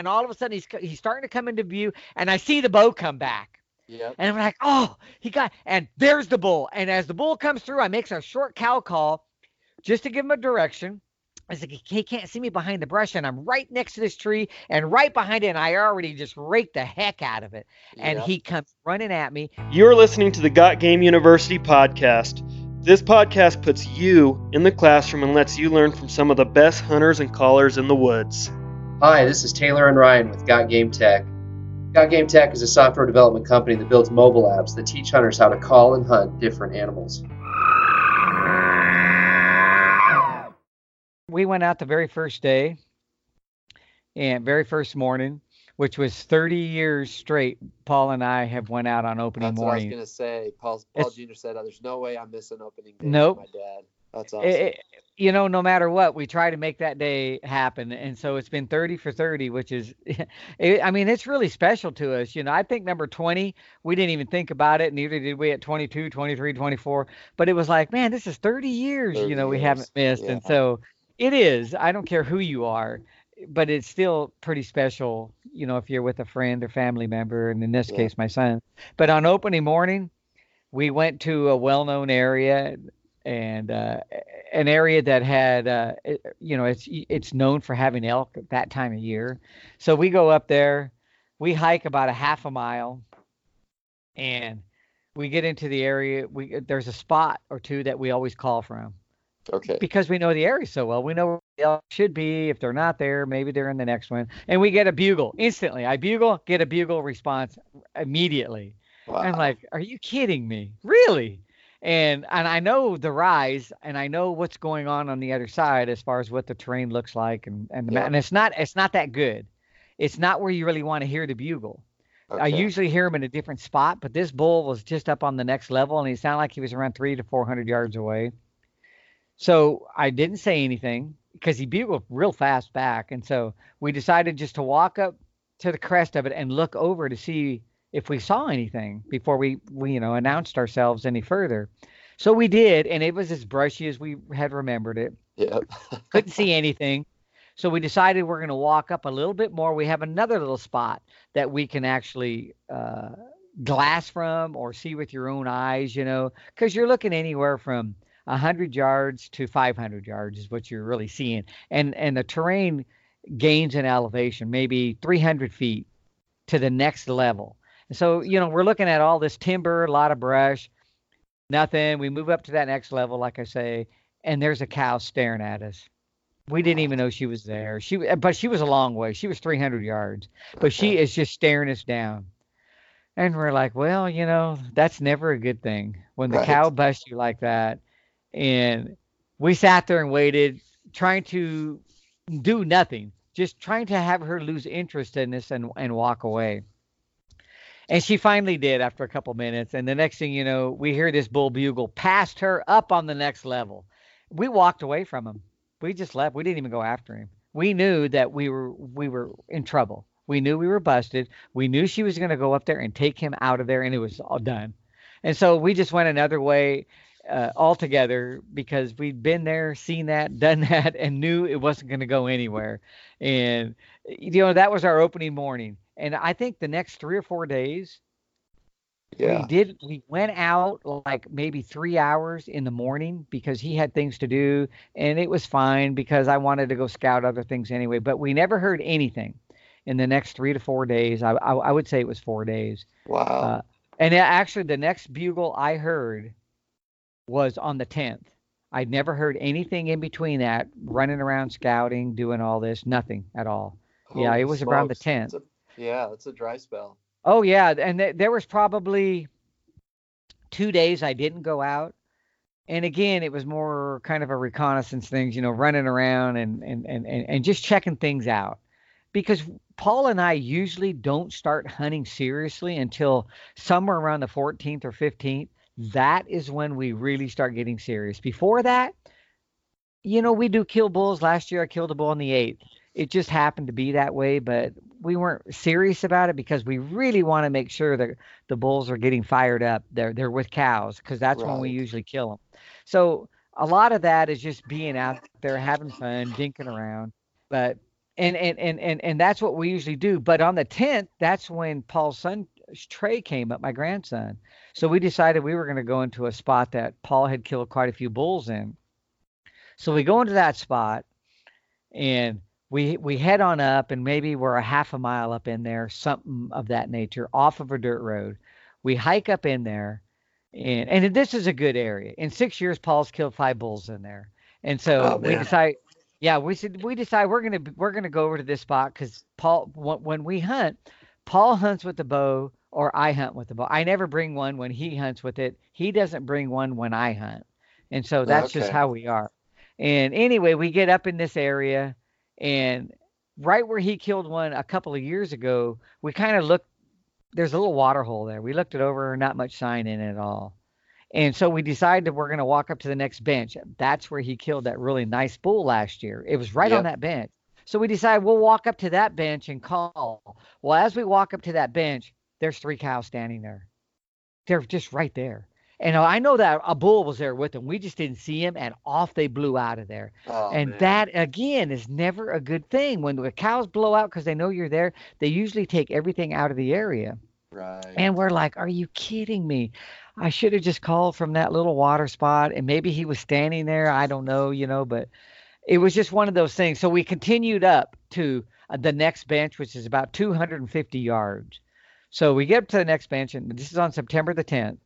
and all of a sudden he's starting to come into view, and I see the bow come back. Yep. And I'm like, oh, he got, and there's the bull. And as the bull comes through, I make a short cow call just to give him a direction. I was like, he can't see me behind the brush, and I'm right next to this tree and right behind it, and I already just raked the heck out of it. Yep. And he comes running at me. You're listening to the Got Game University podcast. This podcast puts you in the classroom and lets you learn from some of the best hunters and callers in the woods. Hi, this is Taylor and Ryan with Got Game Tech. Got Game Tech is a software development company that builds mobile apps that teach hunters how to call and hunt different animals. We went out the very first day and very first morning, which was 30 years straight. Paul and I have went out on opening morning. That's what I was going to say. Paul Jr. said, oh, there's no way I'm missing opening day with my dad. That's awesome. You know, no matter what, we try to make that day happen. And so it's been 30 for 30, which is, I mean, it's really special to us. You know, I think number 20, we didn't even think about it. Neither did we at 22, 23, 24. But it was like, man, this is 30 years, you know, we haven't missed. Yeah. And so it is. I don't care who you are, but it's still pretty special, you know, if you're with a friend or family member. And in this case, my son. But on opening morning, we went to a well-known area. And an area that had, you know, it's known for having elk at that time of year. So we go up there, we hike about a half a mile, and we get into the area. There's a spot or two that we always call from. Okay. Because we know the area so well. We know where the elk should be. If they're not there, maybe they're in the next one. And we get a bugle instantly. I bugle, get a bugle response immediately. Wow. I'm like, are you kidding me? Really? And I know the rise, and I know what's going on the other side as far as what the terrain looks like, and it's not that good. It's not where you really want to hear the bugle. Okay. I usually hear him in a different spot, but this bull was just up on the next level, and he sounded like he was around 300 to 400 yards away. So I didn't say anything because he bugled real fast back, and so we decided just to walk up to the crest of it and look over to see if we saw anything before we you know, announced ourselves any further. So we did, and it was as brushy as we had remembered it. Yep. Couldn't see anything. So we decided we're going to walk up a little bit more. We have another little spot that we can actually glass from or see with your own eyes, you know, because you're looking anywhere from 100 yards to 500 yards is what you're really seeing. And the terrain gains in elevation, maybe 300 feet to the next level. So, you know, we're looking at all this timber, a lot of brush, nothing. We move up to that next level, like I say, and there's a cow staring at us. We didn't even know she was there. But she was a long way. She was 300 yards. But she is just staring us down. And we're like, well, you know, that's never a good thing when the cow busts you like that. And we sat there and waited, trying to do nothing, just trying to have her lose interest in this and walk away. And she finally did after a couple minutes. And the next thing you know, we hear this bull bugle past her up on the next level. We walked away from him. We just left. We didn't even go after him. We knew that we were in trouble. We knew we were busted. We knew she was going to go up there and take him out of there. And it was all done. And so we just went another way altogether because we'd been there, seen that, done that, and knew it wasn't going to go anywhere. And, you know, that was our opening morning. And I think the next 3 or 4 days, we went out like maybe 3 hours in the morning because he had things to do, and it was fine because I wanted to go scout other things anyway. But we never heard anything in the next 3 to 4 days. I would say it was 4 days. Wow. And actually, the next bugle I heard was on the 10th. I'd never heard anything in between that, running around scouting, doing all this, nothing at all. Holy it was smokes. Around the 10th. Yeah, it's a dry spell. Oh, yeah. And there was probably 2 days I didn't go out. And again, it was more kind of a reconnaissance thing, you know, running around and just checking things out. Because Paul and I usually don't start hunting seriously until somewhere around the 14th or 15th. That is when we really start getting serious. Before that, you know, we do kill bulls. Last year I killed a bull on the 8th. It just happened to be that way, but we weren't serious about it because we really want to make sure that the bulls are getting fired up. They're with cows because that's when we usually kill them. So a lot of that is just being out there, having fun, dinking around. But And that's what we usually do. But on the 10th, that's when Paul's son, Trey, came up, my grandson. So we decided we were going to go into a spot that Paul had killed quite a few bulls in. So we go into that spot and we head on up, and maybe we're a half a mile up in there, something of that nature, off of a dirt road. We hike up in there, and this is a good area. In 6 years, Paul's killed 5 bulls in there. And so we decide, we decide we're gonna go over to this spot, because Paul, when we hunt, Paul hunts with the bow, or I hunt with the bow. I never bring one when he hunts with it. He doesn't bring one when I hunt. And so that's just how we are. And anyway, we get up in this area, and right where he killed one a couple of years ago, we kind of looked. There's a little water hole there. We looked it over, not much sign in it at all. And so we decided we're going to walk up to the next bench. That's where he killed that really nice bull last year. It was right on that bench. So we decided we'll walk up to that bench and call. Well, as we walk up to that bench, there's 3 cows standing there. They're just right there. And I know that a bull was there with them. We just didn't see him, and off they blew out of there. Oh, and man, that, again, is never a good thing. When the cows blow out because they know you're there, they usually take everything out of the area. Right. And we're like, are you kidding me? I should have just called from that little water spot, and maybe he was standing there. I don't know, but it was just one of those things. So we continued up to the next bench, which is about 250 yards. So we get up to the next bench, and this is on September the 10th.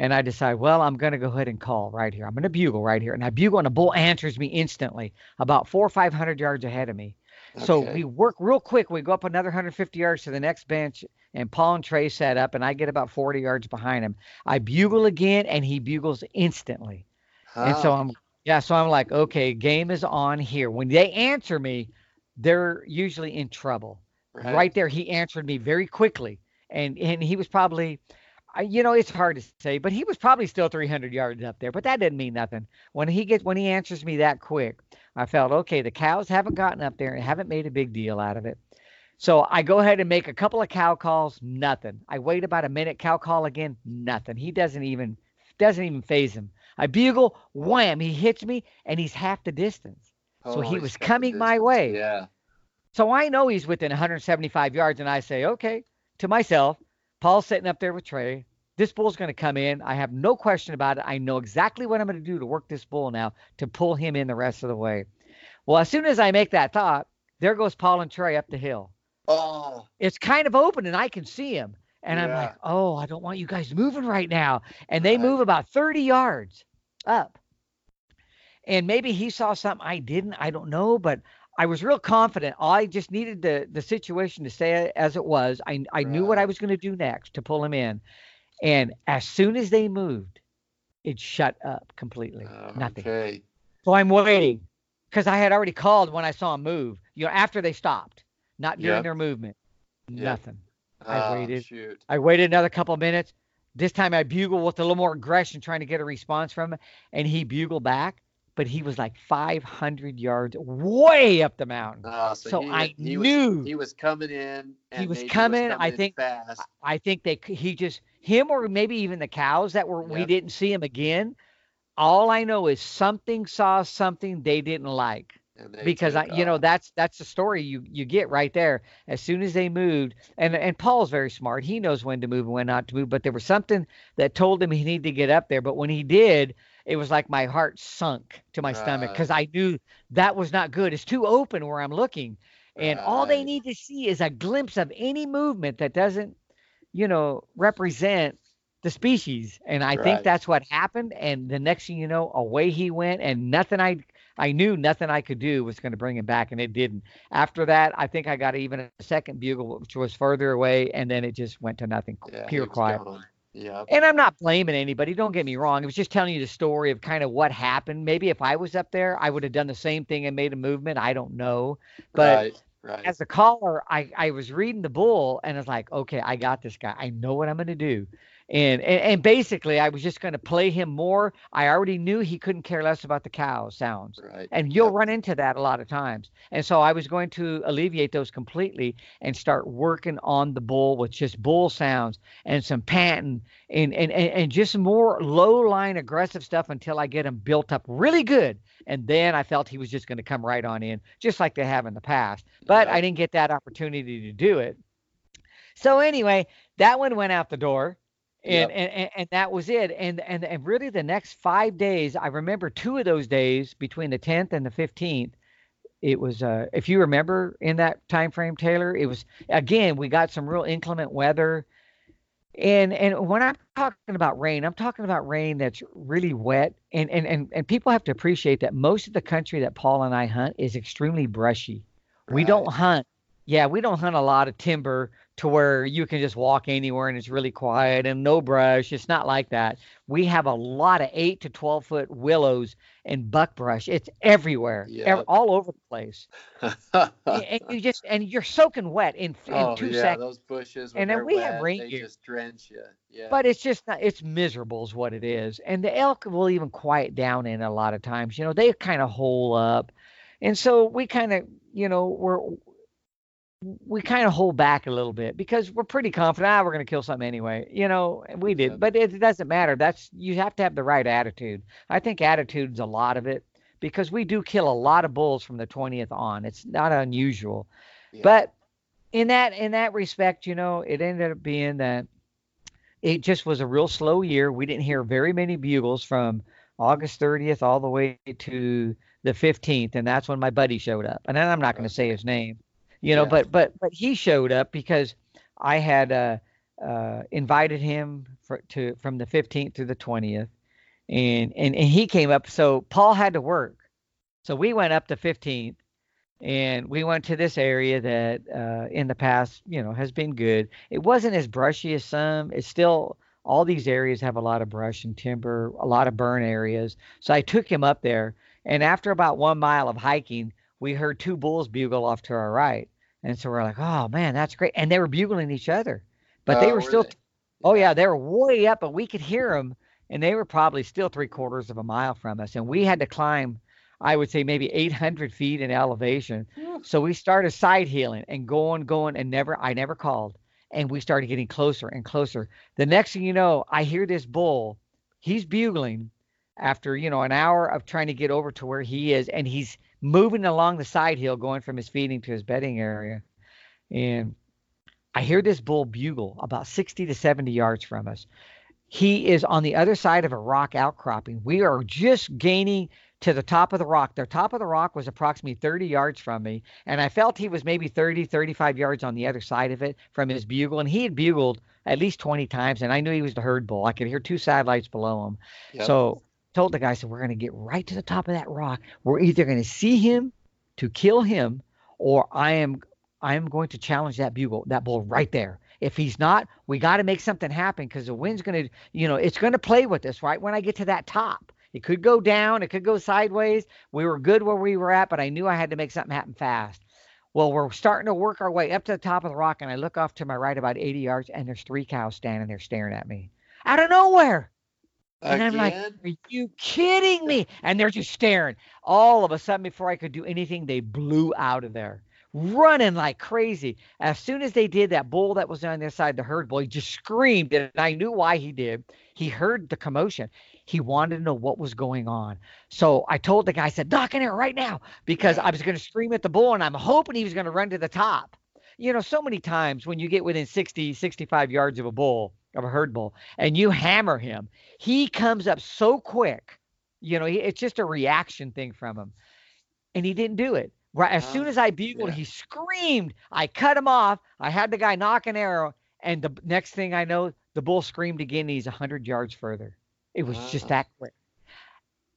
And I decide, well, I'm going to go ahead and call right here. I'm going to bugle right here. And I bugle, and a bull answers me instantly, about 400 or 500 yards ahead of me. Okay. So we work real quick. We go up another 150 yards to the next bench, and Paul and Trey set up, and I get about 40 yards behind him. I bugle again, and he bugles instantly. Huh. And so I'm like, okay, game is on here. When they answer me, they're usually in trouble. Right there, he answered me very quickly. And he was probably... it's hard to say, but he was probably still 300 yards up there, but that didn't mean nothing. When he answers me that quick, I felt, okay, the cows haven't gotten up there and haven't made a big deal out of it. So I go ahead and make a couple of cow calls, nothing. I wait about a minute, cow call again, nothing. He doesn't even phase him. I bugle, wham, he hits me, and he's half the distance. Oh, so he was coming my way. Yeah. So I know he's within 175 yards, and I say, okay, to myself, Paul's sitting up there with Trey. This bull's going to come in. I have no question about it. I know exactly what I'm going to do to work this bull now to pull him in the rest of the way. Well, as soon as I make that thought, there goes Paul and Trey up the hill. Oh, it's kind of open, and I can see him. And I'm like, oh, I don't want you guys moving right now. And they move about 30 yards up. And maybe he saw something I didn't. I don't know, but I was real confident. I just needed the situation to stay as it was. I knew what I was going to do next to pull him in. And as soon as they moved, it shut up completely. Nothing. So I'm waiting, because I had already called when I saw him move, after they stopped, not during their movement. Yep. Nothing. I waited another couple of minutes. This time I bugled with a little more aggression, trying to get a response from him. And he bugled back. But he was like 500 yards way up the mountain. So I knew he was coming in. And he was coming in fast. I think him, or maybe even the cows that were, we didn't see him again. All I know is something saw something they didn't like, because that's the story you get right there. As soon as they moved, and Paul's very smart. He knows when to move and when not to move, but there was something that told him he needed to get up there. But when he did, it was like my heart sunk to my stomach, because I knew that was not good. It's too open where I'm looking. And all they need to see is a glimpse of any movement that doesn't, represent the species. And I think that's what happened. And the next thing you know, away he went, and I knew nothing I could do was going to bring him back, and it didn't. After that, I think I got even a second bugle, which was further away, and then it just went to nothing, pure quiet. Yeah. And I'm not blaming anybody. Don't get me wrong. It was just telling you the story of kind of what happened. Maybe if I was up there, I would have done the same thing and made a movement. I don't know. But as a caller, I was reading the bull, and I was like, okay, I got this guy. I know what I'm going to do. And basically, I was just going to play him more. I already knew he couldn't care less about the cow sounds. Right. And you'll run into that a lot of times. And so I was going to alleviate those completely and start working on the bull with just bull sounds and some panting and just more low-line aggressive stuff until I get him built up really good. And then I felt he was just going to come right on in, just like they have in the past. But I didn't get that opportunity to do it. So anyway, that one went out the door. And that was it. And really the next 5 days, I remember two of those days between the 10th and the 15th. It was, if you remember in that time frame, Taylor, it was, again, we got some real inclement weather. And when I'm talking about rain, I'm talking about rain that's really wet. And people have to appreciate that most of the country that Paul and I hunt is extremely brushy. Right. We don't hunt a lot of timber to where you can just walk anywhere and it's really quiet and no brush. It's not like that. We have a lot of 8 to 12-foot willows and buckbrush. It's everywhere, all over the place. and you're soaking wet in 2 seconds. Those bushes. And then we have rain gear. They just drench you. Yeah. But it's just not. It's miserable is what it is. And the elk will even quiet down in a lot of times. You know, they kind of hole up, and so we kind of, you know, we kind of hold back a little bit because we're pretty confident we're going to kill something anyway. You know, we did, but it doesn't matter. You have to have the right attitude. I think attitude's a lot of it because we do kill a lot of bulls from the 20th on. It's not unusual, but in that respect, you know, it ended up being that it just was a real slow year. We didn't hear very many bugles from August 30th all the way to the 15th. And that's when my buddy showed up, and then I'm not going to say his name. You know, but he showed up because I had invited him from the 15th to the 20th, and he came up. So Paul had to work, so we went up the 15th, and we went to this area that in the past, you know, has been good. It wasn't as brushy as some. It's still all these areas have a lot of brush and timber, a lot of burn areas. So I took him up there, and after about 1 mile of hiking, we heard two bulls bugle off to our right. And so we're like, oh man, that's great. And they were bugling each other, but they were still, they were way up, but we could hear them. And they were probably still 3/4 of a mile from us. And we had to climb, I would say maybe 800 feet in elevation. Yeah. So we started side heeling and going and I never called. And we started getting closer and closer. The next thing you know, I hear this bull, he's bugling after, you know, an hour of trying to get over to where he is. And he's moving along the side hill, going from his feeding to his bedding area. And I hear this bull bugle about 60 to 70 yards from us. He is on the other side of a rock outcropping. We are just gaining to the top of the rock. The top of the rock was approximately 30 yards from me. And I felt he was maybe 30, 35 yards on the other side of it from his bugle. And he had bugled at least 20 times. And I knew he was the herd bull. I could hear two satellites below him. Yep. So told the guy, so we're going to get right to the top of that rock. We're either going to see him to kill him, or I am going to challenge that bugle, that bull right there. If he's not, we got to make something happen because the wind's going to, you know, it's going to play with us right when I get to that top. It could go down. It could go sideways. We were good where we were at, but I knew I had to make something happen fast. Well, we're starting to work our way up to the top of the rock, and I look off to my right about 80 yards, and there's three cows standing there staring at me out of nowhere. And I'm like, are you kidding me? And they're just staring. All of a sudden, before I could do anything, they blew out of there, running like crazy. As soon as they did, that bull that was on their side, the herd bull, he just screamed. And I knew why he did. He heard the commotion. He wanted to know what was going on. So I told the guy, I said, knock in there right now, because I was going to scream at the bull, and I'm hoping he was going to run to the top. You know, so many times when you get within 60, 65 yards of a bull, of a herd bull, and you hammer him, he comes up so quick. You know, it's just a reaction thing from him. And he didn't do it. Right. As soon as I bugled, he screamed. I cut him off. I had the guy knock an arrow. And the next thing I know, the bull screamed again. And he's 100 yards further. It was just that quick.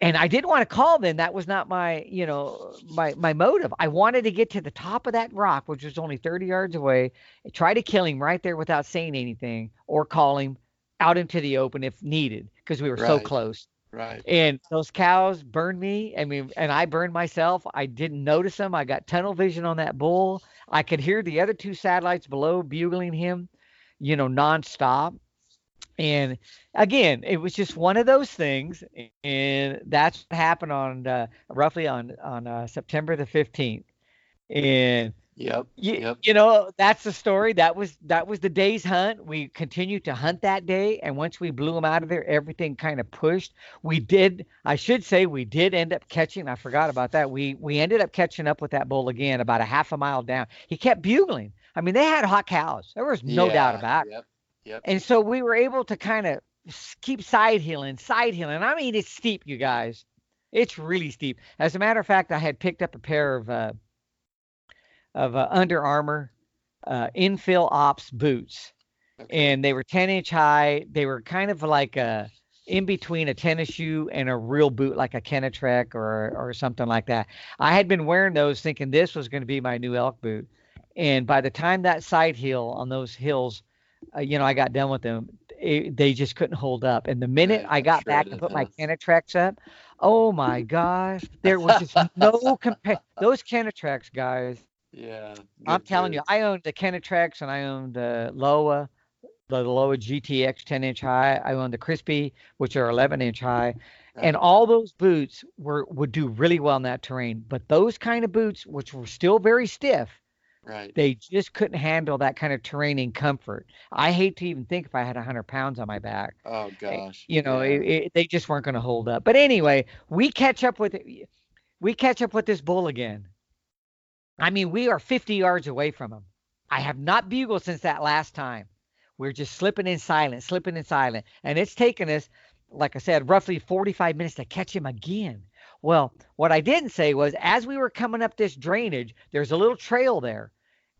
And I didn't want to call them. That was not my, you know, my motive. I wanted to get to the top of that rock, which was only 30 yards away, and try to kill him right there without saying anything or call him out into the open if needed, because we were so close. Right. And those cows burned me. I mean, and I burned myself. I didn't notice them. I got tunnel vision on that bull. I could hear the other two satellites below bugling him, you know, nonstop. And again, it was just one of those things. And that's what happened on roughly on September the 15th. And you know, that's the story. That was the day's hunt. We continued to hunt that day, and once we blew them out of there, everything kind of pushed. We did end up catching. I forgot about that. We ended up catching up with that bull again about a half a mile down. He kept bugling. I mean, they had hot cows. There was no doubt about it. Yep. And so we were able to kind of keep side-healing. I mean, it's steep, you guys. It's really steep. As a matter of fact, I had picked up a pair of Under Armour Infill Ops boots. Okay. And they were 10-inch high. They were kind of like in between a tennis shoe and a real boot, like a Kenetrek or something like that. I had been wearing those thinking this was going to be my new elk boot. And by the time that side heel on those hills, I got done with them, they just couldn't hold up. And the minute I got back and put my Kenetreks up, oh, my gosh, there was just no compare. Those Kenetreks, guys. Yeah, I'm telling you, I owned the Kenetreks and I owned the Lowa GTX 10-inch high. I owned the Crispy, which are 11-inch high, and all those boots would do really well in that terrain. But those kind of boots, which were still very stiff, right? They just couldn't handle that kind of terrain in comfort. I hate to even think if I had 100 pounds on my back. Oh gosh, they just weren't going to hold up. But anyway, we catch up with this bull again. I mean, we are 50 yards away from him. I have not bugled since that last time. We're just slipping in silent. And it's taken us, like I said, roughly 45 minutes to catch him again. Well, what I didn't say was as we were coming up this drainage, there's a little trail there.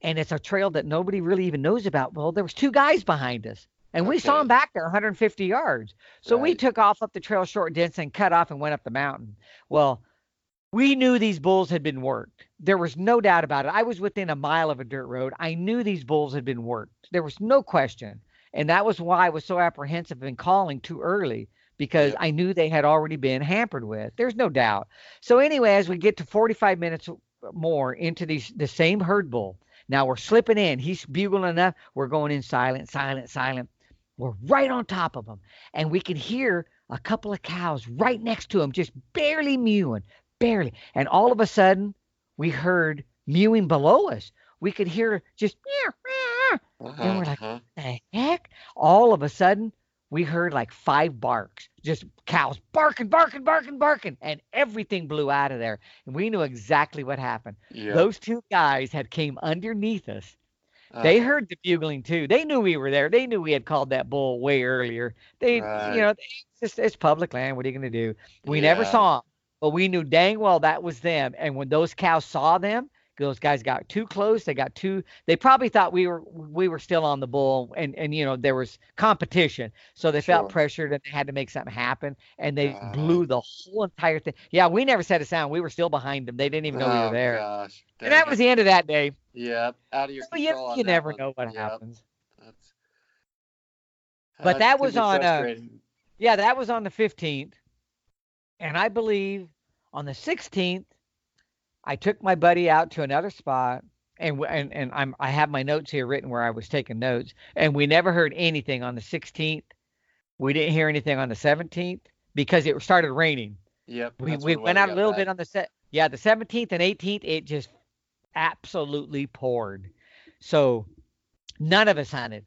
And it's a trail that nobody really even knows about. Well, there was two guys behind us. And we saw him back there 150 yards. So we took off up the trail short, dense, and cut off and went up the mountain. Well, we knew these bulls had been worked. There was no doubt about it. I was within a mile of a dirt road. I knew these bulls had been worked. There was no question. And that was why I was so apprehensive in calling too early, because I knew they had already been hampered with. There's no doubt. So anyway, as we get to 45 minutes more into the same herd bull, now we're slipping in. He's bugling enough. We're going in silent. We're right on top of him. And we can hear a couple of cows right next to him, just barely mewing. And all of a sudden, we heard mewing below us. We could hear just meow. And we're like, what the heck? All of a sudden, we heard like 5 barks, just cows barking. And everything blew out of there. And we knew exactly what happened. Yeah. Those two guys had came underneath us. They heard the bugling too. They knew we were there. They knew we had called that bull way earlier. It's public land. What are you going to do? We never saw him. But we knew dang well that was them. And when those cows saw them, those guys got too close. They probably thought we were still on the bull and there was competition. So they felt pressured and they had to make something happen. And they blew the whole entire thing. Yeah, we never said a sound. We were still behind them. They didn't even know we were there. Gosh, and that was the end of that day. Yeah, out of your control. You never know what happens. But that was on the 15th. And I believe on the 16th, I took my buddy out to another spot, and I have my notes here written where I was taking notes, and we never heard anything on the 16th. We didn't hear anything on the 17th because it started raining. Yep. We went out a little bit on the set. Yeah, the 17th and 18th, it just absolutely poured. So none of us hunted.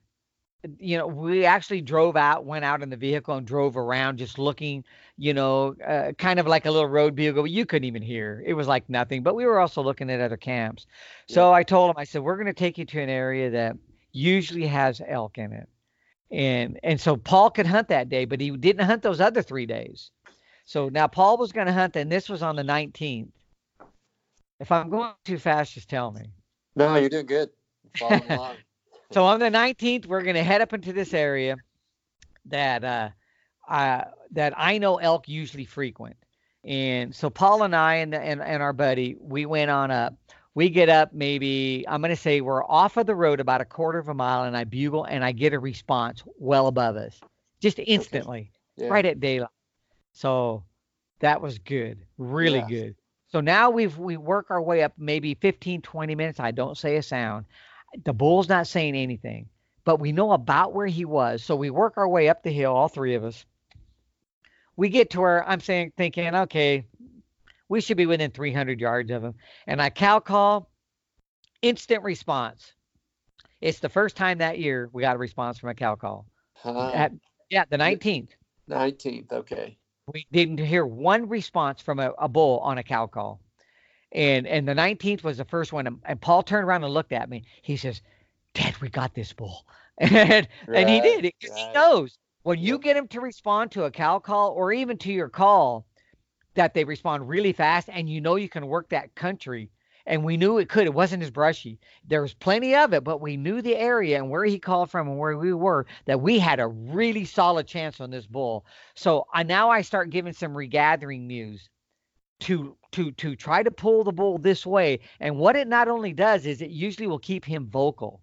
We actually went out in the vehicle and drove around just looking, kind of like a little road bugle. You couldn't even hear. It was like nothing. But we were also looking at other camps. So I told him, I said, we're going to take you to an area that usually has elk in it. And so Paul could hunt that day, but he didn't hunt those other 3 days. So now Paul was going to hunt, and this was on the 19th. If I'm going too fast, just tell me. No, you're doing good. Follow along. So on the 19th, we're going to head up into this area that I know elk usually frequent. And so Paul and I and our buddy, we went on up. We get up maybe, I'm going to say we're off of the road about a quarter of a mile, and I bugle, and I get a response well above us, just instantly, right at daylight. So that was good, really good. So now we work our way up maybe 15, 20 minutes. I don't say a sound. The bull's not saying anything. but we know about where he was. So we work our way up the hill, all three of us. We get to where I'm saying, thinking, okay, we should be within 300 yards of him. And I cow call, instant response. It's the first time that year we got a response from a cow call. The 19th. 19th, okay. We didn't hear one response from a bull on a cow call. And the 19th was the first one. And Paul turned around and looked at me. He says, Dad, we got this bull. And he did. He knows when you get him to respond to a cow call or even to your call, that they respond really fast, and you know you can work that country. And we knew it could. It wasn't as brushy. There was plenty of it, but we knew the area and where he called from and where we were, that we had a really solid chance on this bull. So now I start giving some regathering news to try to pull the bull this way. And what it not only does is it usually will keep him vocal.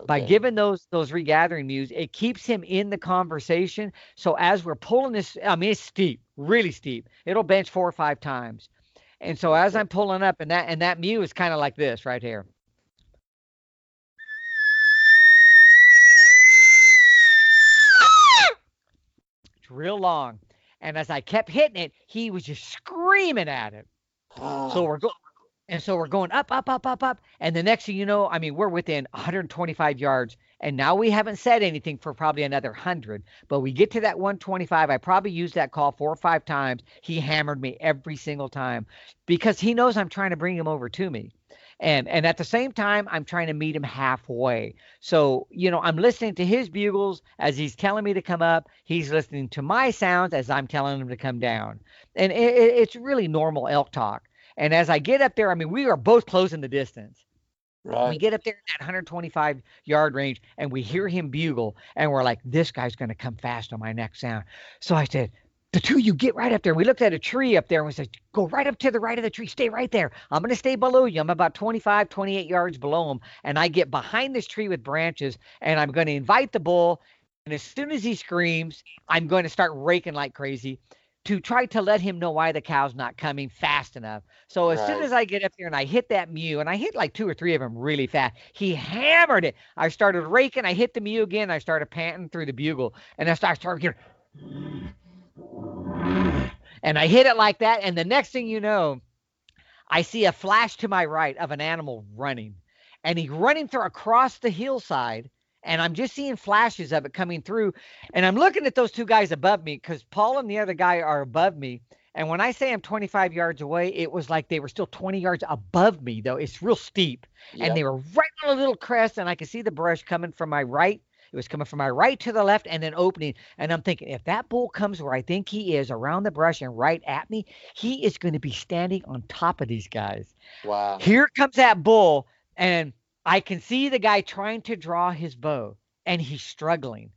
Okay. By giving those regathering news, it keeps him in the conversation. So as we're pulling this, I mean, it's steep, really steep. It'll bench 4 or 5 times. And so as I'm pulling up, and that mew is kind of like this right here. It's real long. And as I kept hitting it, he was just screaming at it. So we're going up. And the next thing you know, I mean, we're within 125 yards. And now we haven't said anything for probably another 100. But we get to that 125. I probably used that call 4 or 5 times. He hammered me every single time because he knows I'm trying to bring him over to me. And at the same time, I'm trying to meet him halfway. So, you know, I'm listening to his bugles as he's telling me to come up. He's listening to my sounds as I'm telling him to come down. And it's really normal elk talk. And as I get up there, I mean, we are both closing the distance. Right. We get up there in that 125 yard range and we hear him bugle and we're like, this guy's going to come fast on my next sound. So I said, the two of you get right up there. We looked at a tree up there and we said, go right up to the right of the tree. Stay right there. I'm going to stay below you. I'm about 25, 28 yards below him. And I get behind this tree with branches and I'm going to invite the bull. And as soon as he screams, I'm going to start raking like crazy to try to let him know why the cow's not coming fast enough. So as soon as I get up there and I hit that mew, and I hit like 2 or 3 of them really fast, he hammered it. I started raking. I hit the mew again. I started panting through the bugle. And I started getting... And I hit it like that. And the next thing you know, I see a flash to my right of an animal running. And he's running through across the hillside. And I'm just seeing flashes of it coming through. And I'm looking at those two guys above me because Paul and the other guy are above me. And when I say I'm 25 yards away, it was like they were still 20 yards above me, though. It's real steep. Yep. And they were right on a little crest. And I could see the brush coming from my right. It was coming from my right to the left and then opening. And I'm thinking, if that bull comes where I think he is, around the brush and right at me, he is going to be standing on top of these guys. Wow. Here comes that bull. And I can see the guy trying to draw his bow, and he's struggling.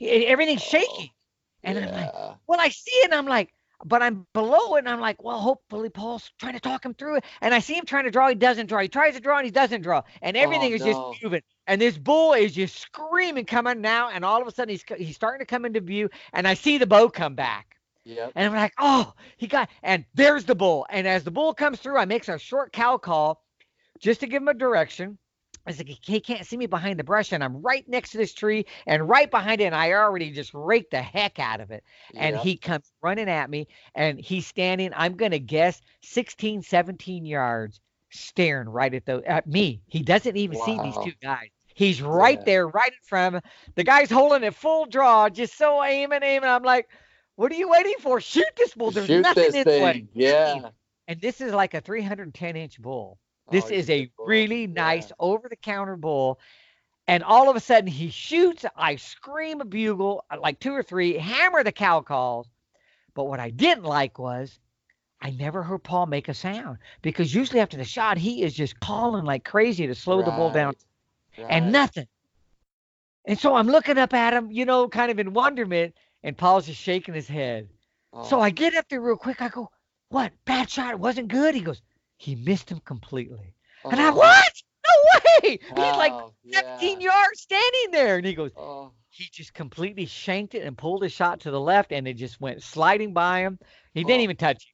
Everything's shaking. And I'm like, well, I see it, and I'm like, but I'm below it, and I'm like, well, hopefully Paul's trying to talk him through it. And I see him trying to draw. He doesn't draw. He tries to draw, and he doesn't draw. And everything is just moving. And this bull is just screaming, coming now, and all of a sudden he's starting to come into view, and I see the bow come back. Yep. And I'm like, and there's the bull. And as the bull comes through, I make a short cow call just to give him a direction. I was like, he can't see me behind the brush, and I'm right next to this tree and right behind it, and I already just raked the heck out of it. And he comes running at me, and he's standing, I'm going to guess, 16, 17 yards, staring right at me. He doesn't even see these two guys. He's right there, right in front of him. The guy's holding it full draw, just so aiming. I'm like, what are you waiting for? Shoot this bull. There's nothing in the way. Yeah. And this is like a 310-inch bull. This is a really nice over-the-counter bull. And all of a sudden, he shoots. I scream a bugle, like 2 or 3, hammer the cow calls. But what I didn't like was I never heard Paul make a sound. Because usually after the shot, he is just calling like crazy to slow the bull down. And nothing. And so I'm looking up at him, you know, kind of in wonderment. And Paul's just shaking his head. So I get up there real quick. I go, what? Bad shot? It wasn't good? He goes, he missed him completely. And I, what? No way! He's like 17 yards standing there. And he goes, he just completely shanked it and pulled his shot to the left, and it just went sliding by him. He didn't even touch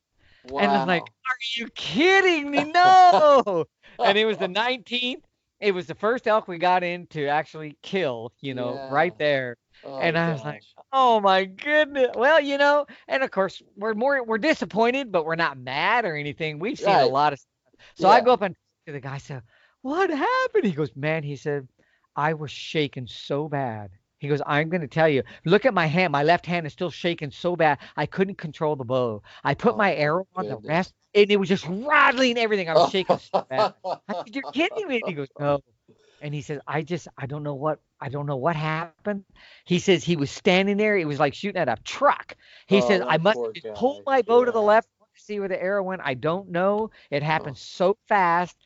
it. Wow. And I'm like, are you kidding me? No! And it was the 19th, it was the first elk we got in to actually kill, you know, right there. Oh, and I was like, oh my goodness. Well, you know, and of course we're disappointed, but we're not mad or anything. We've seen a lot of stuff. So I go up and to the guy, said, what happened? He goes, man, he said, I was shaking so bad. He goes, I'm going to tell you, look at my hand. My left hand is still shaking so bad. I couldn't control the bow. I put my arrow on the rest and it was just rattling everything. I was shaking so bad. I said, you're kidding me. And he goes, no. And he says, I don't know what happened. He says he was standing there. It was like shooting at a truck. He says, I must have pulled my bow to the left to see where the arrow went. I don't know. It happened so fast.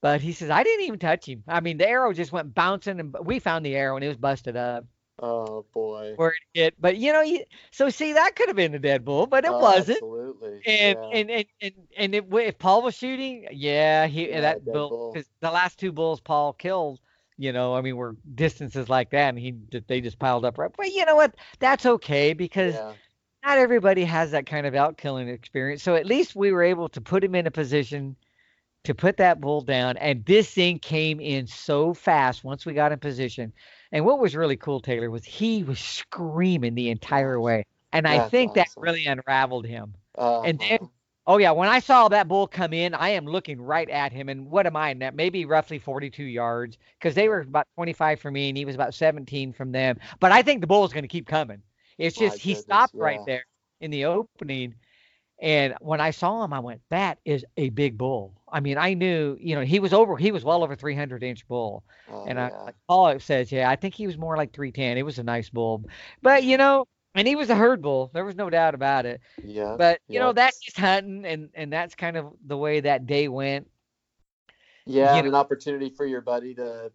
But he says, I didn't even touch him. I mean, the arrow just went bouncing, and we found the arrow, and it was busted up. Oh, boy. Where it hit. But, you know, so, see, that could have been a dead bull, but it wasn't. Absolutely. And if Paul was shooting, that bull, because the last two bulls Paul killed, you know, I mean, were distances like that, and they just piled up. Right. But you know what? That's okay, because not everybody has that kind of out-killing experience. So at least we were able to put him in a position to put that bull down, and this thing came in so fast once we got in position. And what was really cool, Taylor, was he was screaming the entire way, and I think that really unraveled him. And then when I saw that bull come in, I am looking right at him, and what am I in that? Maybe roughly 42 yards, because they were about 25 from me and he was about 17 from them, but I think the bull is going to keep coming. It's just he stopped right there in the opening. And when I saw him, I went, that is a big bull. I mean, I knew, you know, he was well over 300-inch bull. Paul says, I think he was more like 310. It was a nice bull. But, you know, and he was a herd bull. There was no doubt about it. Yeah. But, you know, that's just hunting, and that's kind of the way that day went. Yeah, you know, an opportunity for your buddy to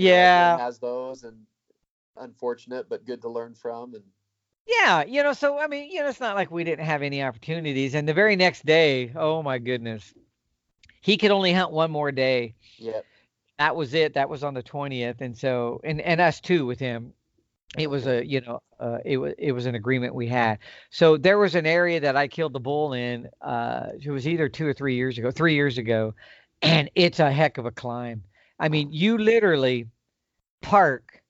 has those, and unfortunate, but good to learn from. And yeah, you know, so, I mean, you know, it's not like we didn't have any opportunities. And the very next day, oh, my goodness, he could only hunt one more day. Yeah. That was it. That was on the 20th. And so, and us too with him, it was it was an agreement we had. So there was an area that I killed the bull in, it was either 3 years ago. And it's a heck of a climb. I mean, you literally park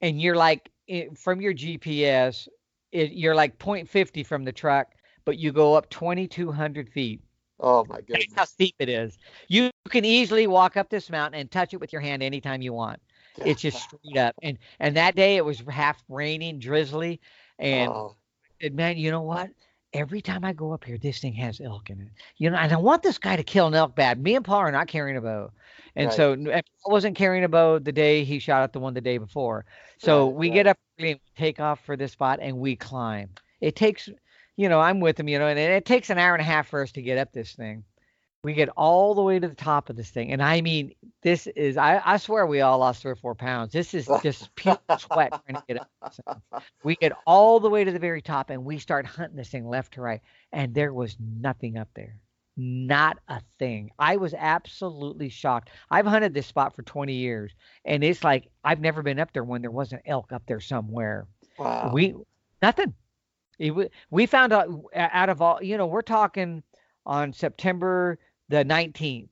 and you're like, from your GPS, you're like 0.50 from the truck, but you go up 2,200 feet. Oh, my goodness. That's how steep it is. You can easily walk up this mountain and touch it with your hand anytime you want. It's just straight up. And that day it was half raining, drizzly. And man, you know what? Every time I go up here, this thing has elk in it. You know, and I want this guy to kill an elk bad. Me and Paul are not carrying a bow. And so I wasn't carrying a bow the day he shot at the one the day before. So we get up and take off for this spot, and we climb. It takes, you know, I'm with him, you know, and it takes an hour and a half for us to get up this thing. We get all the way to the top of this thing. And I mean, this is, I swear we all lost 3 or 4 pounds. This is just pure sweat trying to get up. We get all the way to the very top, and we start hunting this thing left to right. And there was nothing up there. Not a thing. I was absolutely shocked. I've hunted this spot for 20 years. And it's like, I've never been up there when there wasn't elk up there somewhere. Wow. Nothing. We found out of all, you know, we're talking on September the 19th.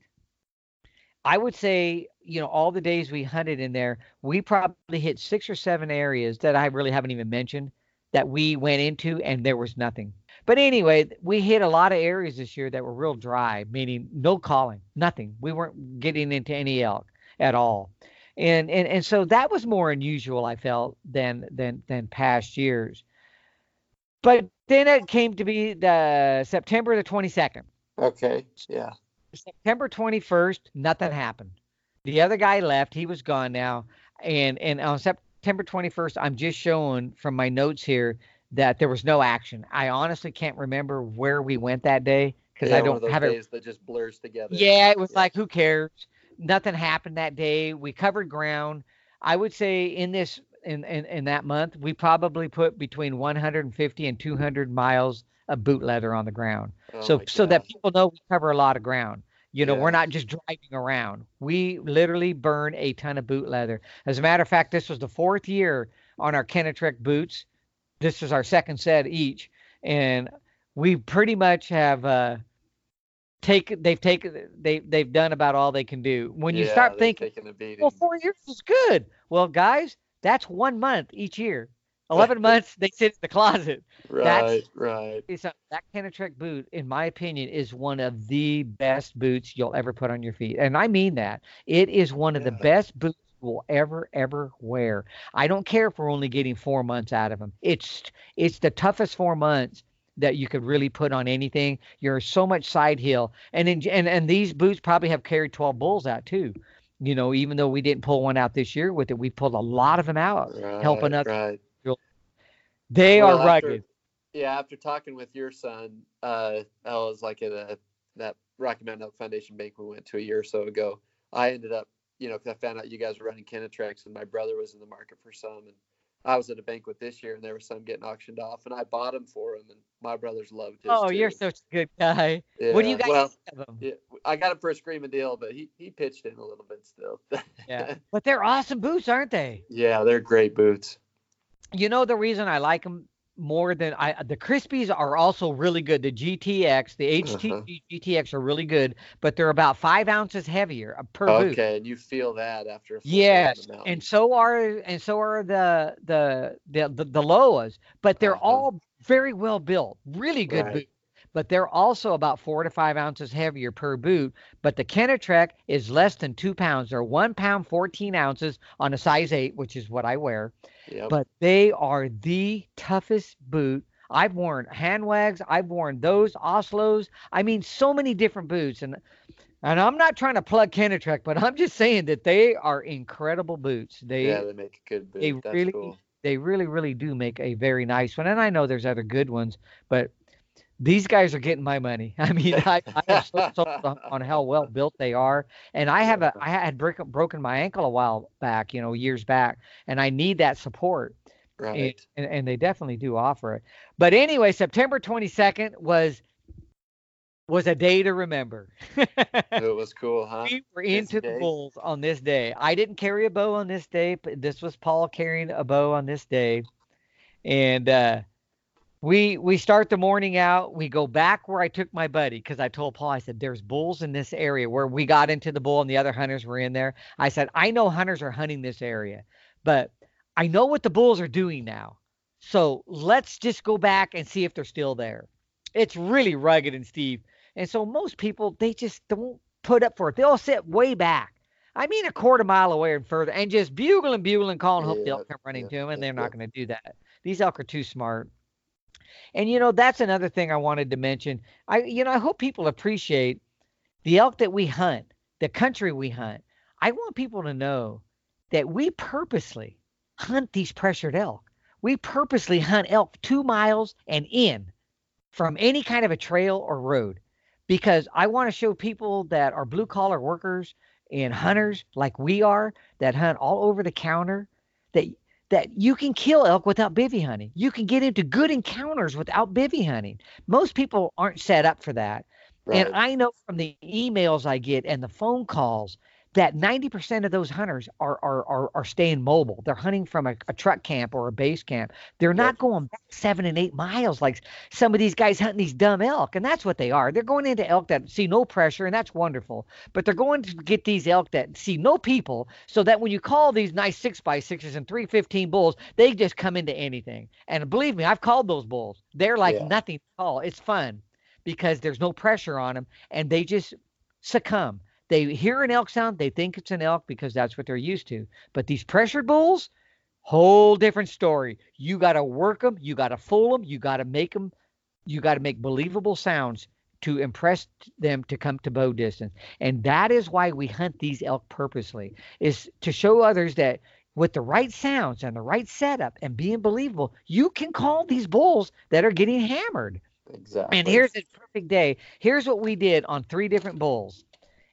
I would say, you know, all the days we hunted in there, we probably hit 6 or 7 areas that I really haven't even mentioned that we went into and there was nothing. But anyway, we hit a lot of areas this year that were real dry, meaning no calling, nothing. We weren't getting into any elk at all. And so that was more unusual, I felt, than past years. But then it came to be the September the 22nd. Okay, yeah. September 21st, nothing happened. The other guy left. He was gone now. And on September 21st, I'm just showing from my notes here that there was no action. I honestly can't remember where we went that day because I don't have it. One of those days that just blurs together. Yeah, it was like, who cares? Nothing happened that day. We covered ground. I would say in this in that month, we probably put between 150 and 200 miles of boot leather on the ground. Oh, so that people know we cover a lot of ground. You know, we're not just driving around. We literally burn a ton of boot leather. As a matter of fact, this was the 4th year on our Kenetrek boots. This is our second set each. And we pretty much have they've done about all they can do. When you start thinking, well, 4 years is good. Well, guys, that's 1 month each year. 11 months they sit in the closet. Right. That Kenetrek boot, in my opinion, is one of the best boots you'll ever put on your feet. And I mean that. It is one of the best boots you'll ever wear. I don't care if we're only getting 4 months out of them. It's the toughest 4 months that you could really put on anything. You're so much side heel. And these boots probably have carried 12 bulls out too. You know, even though we didn't pull one out this year with it, we pulled a lot of them out, helping others. Right. They are rugged. After talking with your son, I was like at that Rocky Mountain Elk Foundation banquet we went to a year or so ago. I ended up, because I found out you guys were running Kenetrex, and my brother was in the market for some, and I was at a banquet this year, and there were some getting auctioned off, and I bought them for him, and my brothers loved his. Oh, too. You're such a good guy. Yeah. What do you guys have them? Yeah, I got him for a screaming deal, but he pitched in a little bit still. Yeah, but they're awesome boots, aren't they? Yeah, they're great boots. You know, the reason I like them more than the Crispies are also really good. The GTX, the HTG GTX are really good, but they're about 5 ounces heavier per boot. Okay, and you feel that after a full day on the mountain. and so are the Lowas, but they're all very well built, really good boots. But they're also about 4 to 5 ounces heavier per boot. But the Kenetrek is less than 2 pounds. They're 1 pound, 14 ounces on a size 8, which is what I wear. Yep. But they are the toughest boot. I've worn Handwags. I've worn those Oslos. I mean, so many different boots. And I'm not trying to plug Kenetrek, but I'm just saying that they are incredible boots. They make a good boot. They really, really do make a very nice one. And I know there's other good ones, but these guys are getting my money. I mean, I am so sold on how well built they are. And I had broken my ankle a while back, years back, and I need that support. Right. And they definitely do offer it. But anyway, September 22nd was a day to remember. It was cool, huh? We were into the bulls on this day. I didn't carry a bow on this day, but this was Paul carrying a bow on this day. And, we start the morning out. We go back where I took my buddy, because I told Paul, I said, there's bulls in this area where we got into the bull and the other hunters were in there. I said, I know hunters are hunting this area, but I know what the bulls are doing now. So let's just go back and see if they're still there. It's really rugged and steep. And so most people, they just don't put up for it. They'll sit way back. I mean, a quarter mile away and further, and just bugling, calling, hope the elk come running to them, and they're not going to do that. These elk are too smart. And, that's another thing I wanted to mention. I hope people appreciate the elk that we hunt, the country we hunt. I want people to know that we purposely hunt these pressured elk. We purposely hunt elk 2 miles and in from any kind of a trail or road, because I want to show people that are blue collar workers and hunters like we are, that hunt all over the counter, that you can kill elk without bivvy hunting. You can get into good encounters without bivvy hunting. Most people aren't set up for that. Right. And I know from the emails I get and the phone calls that 90% of those hunters are staying mobile. They're hunting from a truck camp or a base camp. They're not going back 7 and 8 miles like some of these guys hunting these dumb elk. And that's what they are. They're going into elk that see no pressure, and that's wonderful. But they're going to get these elk that see no people, so that when you call these nice 6x6s and 315 bulls, they just come into anything. And believe me, I've called those bulls. They're like nothing at all. It's fun because there's no pressure on them, and they just succumb. They hear an elk sound, they think it's an elk because that's what they're used to. But these pressured bulls, whole different story. You got to work them. You got to fool them. You got to make them. You got to make believable sounds to impress them to come to bow distance. And that is why we hunt these elk purposely, is to show others that with the right sounds and the right setup and being believable, you can call these bulls that are getting hammered. Exactly. And here's a perfect day. Here's what we did on 3 different bulls.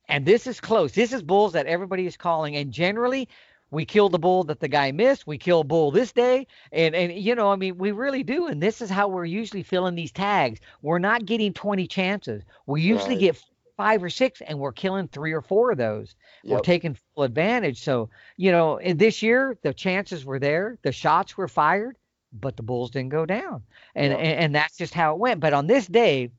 And this is close. This is bulls that everybody is calling. And generally, we kill the bull that the guy missed. We kill bull this day. And we really do. And this is how we're usually filling these tags. We're not getting 20 chances. We usually get 5 or 6, and we're killing 3 or 4 of those. Yep. We're taking full advantage. So, and this year, the chances were there. The shots were fired, but the bulls didn't go down. And that's just how it went. But on this day,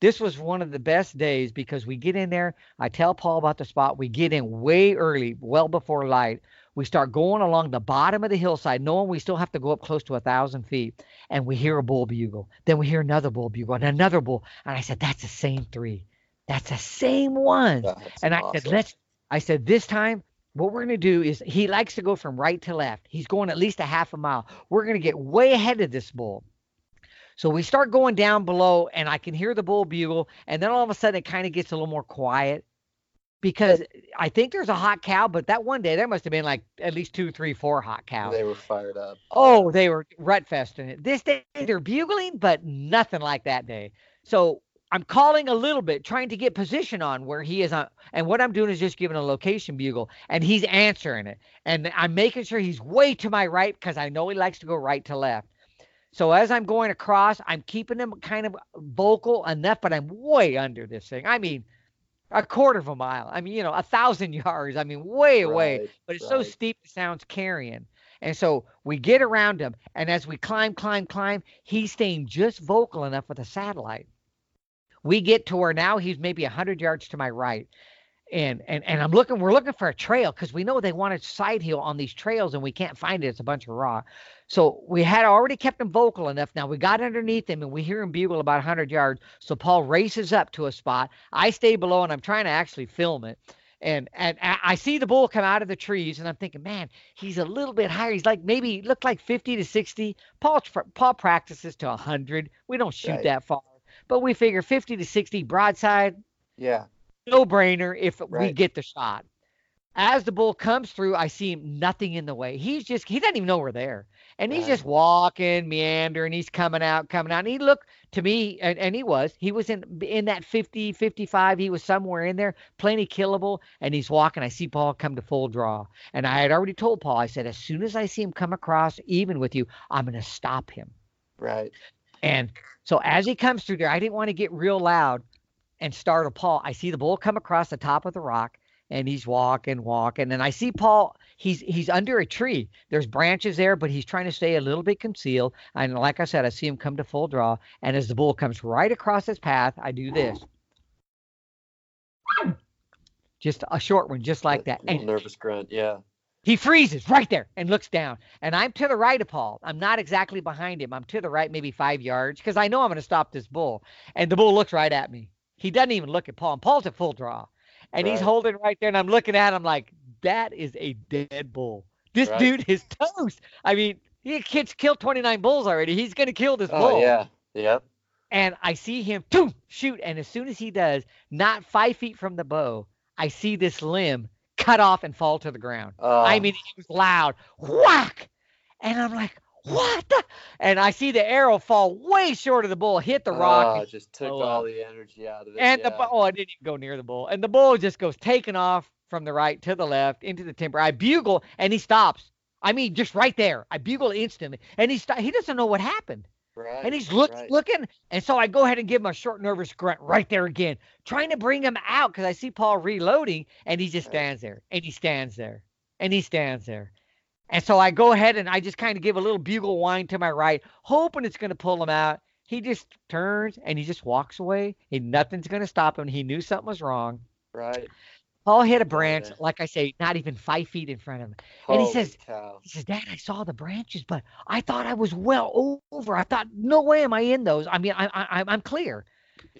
This was one of the best days because we get in there. I tell Paul about the spot. We get in way early, well before light. We start going along the bottom of the hillside, knowing we still have to go up close to 1,000 feet. And we hear a bull bugle. Then we hear another bull bugle and another bull. And I said, that's the same three. That's the same one. That's and I awesome. Said, let's, I said, this time, what we're going to do is he likes to go from right to left. He's going at least a half a mile. We're going to get way ahead of this bull. So we start going down below and I can hear the bull bugle. And then all of a sudden it kind of gets a little more quiet because I think there's a hot cow, but that one day there must've been like at least 2, 3, 4 hot cows. They were fired up. Oh, they were rut festing it. This day they're bugling, but nothing like that day. So I'm calling a little bit, trying to get position on where he is on. And what I'm doing is just giving a location bugle and he's answering it. And I'm making sure he's way to my right because I know he likes to go right to left. So as I'm going across, I'm keeping him kind of vocal enough, but I'm way under this thing. I mean, 1/4 of a mile. I mean, you know, 1,000 yards. I mean, way away, but it's so steep, it sounds carrion. And so we get around him. And as we climb, he's staying just vocal enough with a satellite. We get to where now he's maybe 100 yards to my right. And I'm looking, we're looking for a trail because we know they want to side hill on these trails and we can't find it. It's a bunch of rock. So we had already kept him vocal enough. Now we got underneath him and we hear him bugle about 100 yards. So Paul races up to a spot. I stay below and I'm trying to actually film it. And I see the bull come out of the trees and I'm thinking, man, he's a little bit higher. He's like, maybe looked like 50 to 60. Paul practices to 100. We don't shoot that far, but we figure 50 to 60 broadside. Yeah. No brainer if we get the shot. As the bull comes through, I see him, nothing in the way. He doesn't even know we're there. And he's just walking, meandering. He's coming out. And he looked to me, and he was in that 50, 55. He was somewhere in there, plenty killable. And he's walking. I see Paul come to full draw. And I had already told Paul, I said, as soon as I see him come across, even with you, I'm going to stop him. Right. And so as he comes through there, I didn't want to get real loud and start a Paul. I see the bull come across the top of the rock and he's walking. And I see Paul, he's under a tree. There's branches there, but he's trying to stay a little bit concealed. And like I said, I see him come to full draw. And as the bull comes right across his path, I do this. Just a short one, just like that. A nervous grunt, yeah. He freezes right there and looks down. And I'm to the right of Paul. I'm not exactly behind him. I'm to the right, maybe 5 yards, because I know I'm going to stop this bull. And the bull looks right at me. He doesn't even look at Paul. And Paul's at full draw. And he's holding right there. And I'm looking at him like, that is a dead bull. This dude is toast. I mean, the kid's killed 29 bulls already. He's going to kill this bull. Oh, yeah. Yep. And I see him shoot. And as soon as he does, not 5 feet from the bow, I see this limb cut off and fall to the ground. I mean, it was loud. Whack. And I'm like, what the? And I see the arrow fall way short of the bull, hit the rock. It just took all the energy out of it. And I didn't even go near the bull. And the bull just goes taking off from the right to the left into the timber. I bugle and he stops. I mean, just right there. I bugle instantly. And he doesn't know what happened. Right, and he's looking. And so I go ahead and give him a short, nervous grunt right there again, trying to bring him out because I see Paul reloading and he just stands there and he stands there and he stands there. And so I go ahead and I just kind of give a little bugle whine to my right, hoping it's going to pull him out. He just turns and he just walks away and nothing's going to stop him. He knew something was wrong. Right. Paul hit a branch, like I say, not even 5 feet in front of him. And he says, Dad, I saw the branches, but I thought I was well over. I thought, no way am I in those. I mean, I'm clear.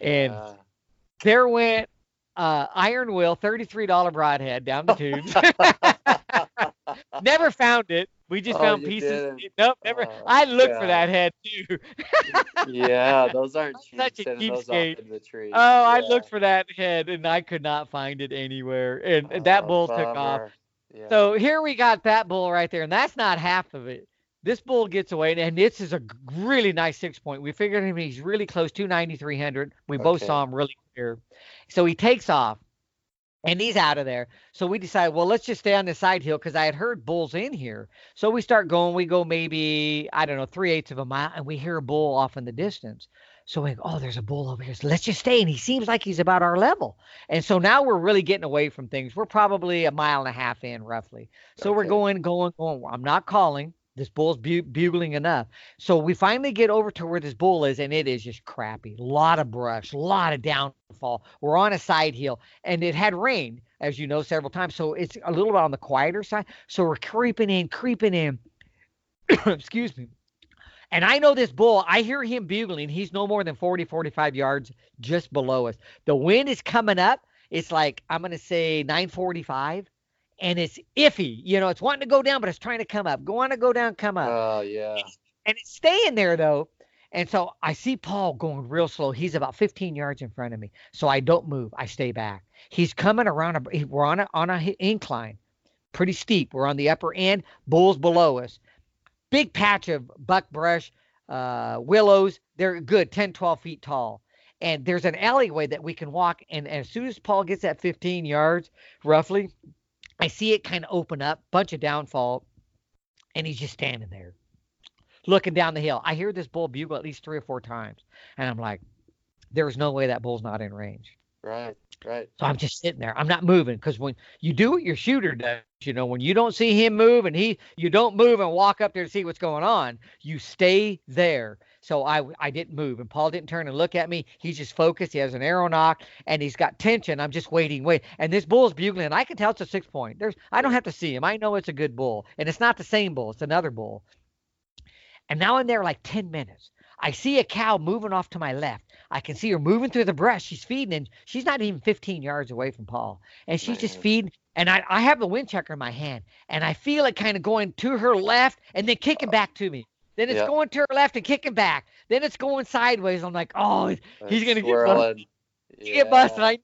And there went Iron Will, $33 broadhead down the tubes. Never found it. We just found pieces. Nope, never. I looked for that head too. Yeah, those aren't cheap. Such a keepsake. I looked for that head and I could not find it anywhere. And that bull took off. Yeah. So here we got that bull right there, and that's not half of it. This bull gets away, and this is a really nice 6-point. We figured him; he's really close, 290, 300. We both saw him really clear. So he takes off. And he's out of there. So we decide, well, let's just stay on the side hill because I had heard bulls in here. So we start going. We go maybe, 3/8 of a mile. And we hear a bull off in the distance. So we go, there's a bull over here. So let's just stay. And he seems like he's about our level. And so now we're really getting away from things. We're probably 1.5 miles in roughly. So we're going. I'm not calling. This bull's bugling enough. So we finally get over to where this bull is, and it is just crappy. A lot of brush, a lot of downfall. We're on a side hill, and it had rained, as you know, several times. So it's a little bit on the quieter side. So we're creeping in. Excuse me. And I know this bull, I hear him bugling. He's no more than 40, 45 yards just below us. The wind is coming up. It's like, I'm going to say 945. And it's iffy, you know, it's wanting to go down, but it's trying to come up. Go on to go down, come up. Oh, yeah. And it's staying there, though. And so I see Paul going real slow. He's about 15 yards in front of me. So I don't move. I stay back. He's coming around. We're on a incline, pretty steep. We're on the upper end. Bull's below us. Big patch of buck brush, willows. They're good, 10, 12 feet tall. And there's an alleyway that we can walk. And as soon as Paul gets that 15 yards, roughly, I see it kind of open up, bunch of downfall, and he's just standing there looking down the hill. I hear this bull bugle at least 3 or 4 times, and I'm like, there's no way that bull's not in range. Right. So I'm just sitting there. I'm not moving, because when you do what your shooter does, you know, when you don't see him move and you don't move and walk up there to see what's going on, you stay there. So I didn't move, and Paul didn't turn and look at me. He's just focused. He has an arrow knock, and he's got tension. I'm just waiting. And this bull's bugling. I can tell it's a 6-point. I don't have to see him. I know it's a good bull, and it's not the same bull. It's another bull. And now I'm there like 10 minutes. I see a cow moving off to my left. I can see her moving through the brush. She's feeding, and she's not even 15 yards away from Paul. And she's just feeding. And I have the wind checker in my hand, and I feel it kind of going to her left and then kicking back to me. Then it's going to her left and kicking back. Then it's going sideways. I'm like, oh, he's going to get busted. Get busted. I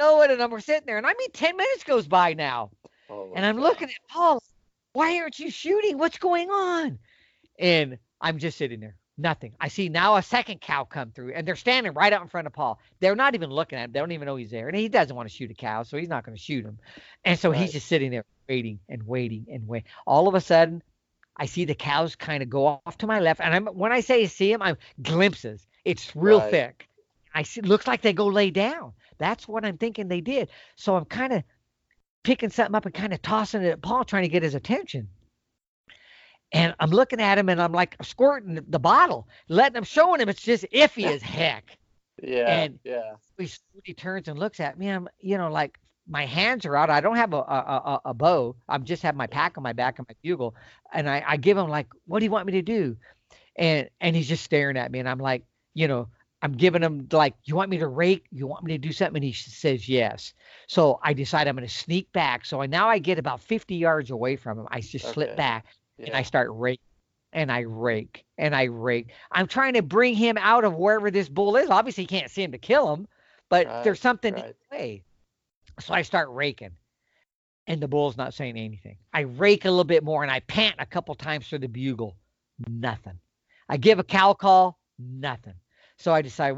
know it. And we're sitting there. And I mean, 10 minutes goes by now. Oh, and I'm looking at Paul. Why aren't you shooting? What's going on? And I'm just sitting there. Nothing. I see now a second cow come through. And they're standing right out in front of Paul. They're not even looking at him. They don't even know he's there. And he doesn't want to shoot a cow, so he's not going to shoot him. And so he's just sitting there waiting. All of a sudden, I see the cows kind of go off to my left. And when I say see them, I'm glimpses. It's real thick. I see, looks like they go lay down. That's what I'm thinking they did. So I'm kind of picking something up and kind of tossing it at Paul, trying to get his attention. And I'm looking at him, and I'm like squirting the bottle, showing him it's just iffy as heck. Yeah. He turns and looks at me. I'm, you know, like, my hands are out. I don't have a bow. I just have my pack on my back and my bugle. And I give him like, what do you want me to do? And he's just staring at me. And I'm like, you know, I'm giving him like, you want me to rake? You want me to do something? And he says yes. So I decide I'm going to sneak back. So I get about 50 yards away from him. I just slip back and I start raking. And I rake. I'm trying to bring him out of wherever this bull is. Obviously, you can't see him to kill him, but there's something in the way. So I start raking, and the bull's not saying anything. I rake a little bit more, and I pant a couple times through the bugle. Nothing. I give a cow call. Nothing. So I decide,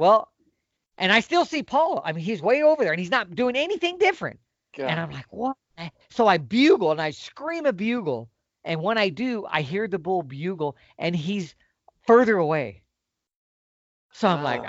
and I still see Paul. I mean, he's way over there, and he's not doing anything different. God. And I'm like, what? So I bugle, and I scream a bugle. And when I do, I hear the bull bugle, and he's further away. So I'm like,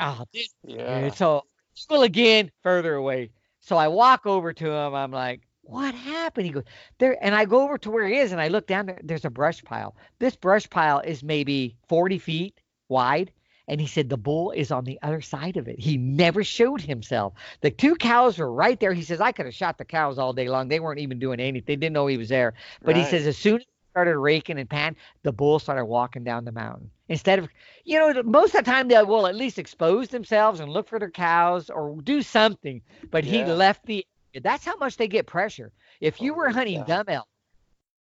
So bugle again, further away. So I walk over to him. I'm like, what happened? He goes, there. And I go over to where he is, and I look down there. There's a brush pile. This brush pile is maybe 40 feet wide. And he said the bull is on the other side of it. He never showed himself. The two cows were right there. He says, I could have shot the cows all day long. They weren't even doing anything. They didn't know he was there. But he says as soon as he started raking and panting, the bull started walking down the mountain. Instead of, you know, most of the time they will at least expose themselves and look for their cows or do something. But he left the, that's how much they get pressure. If you were hunting dumb elk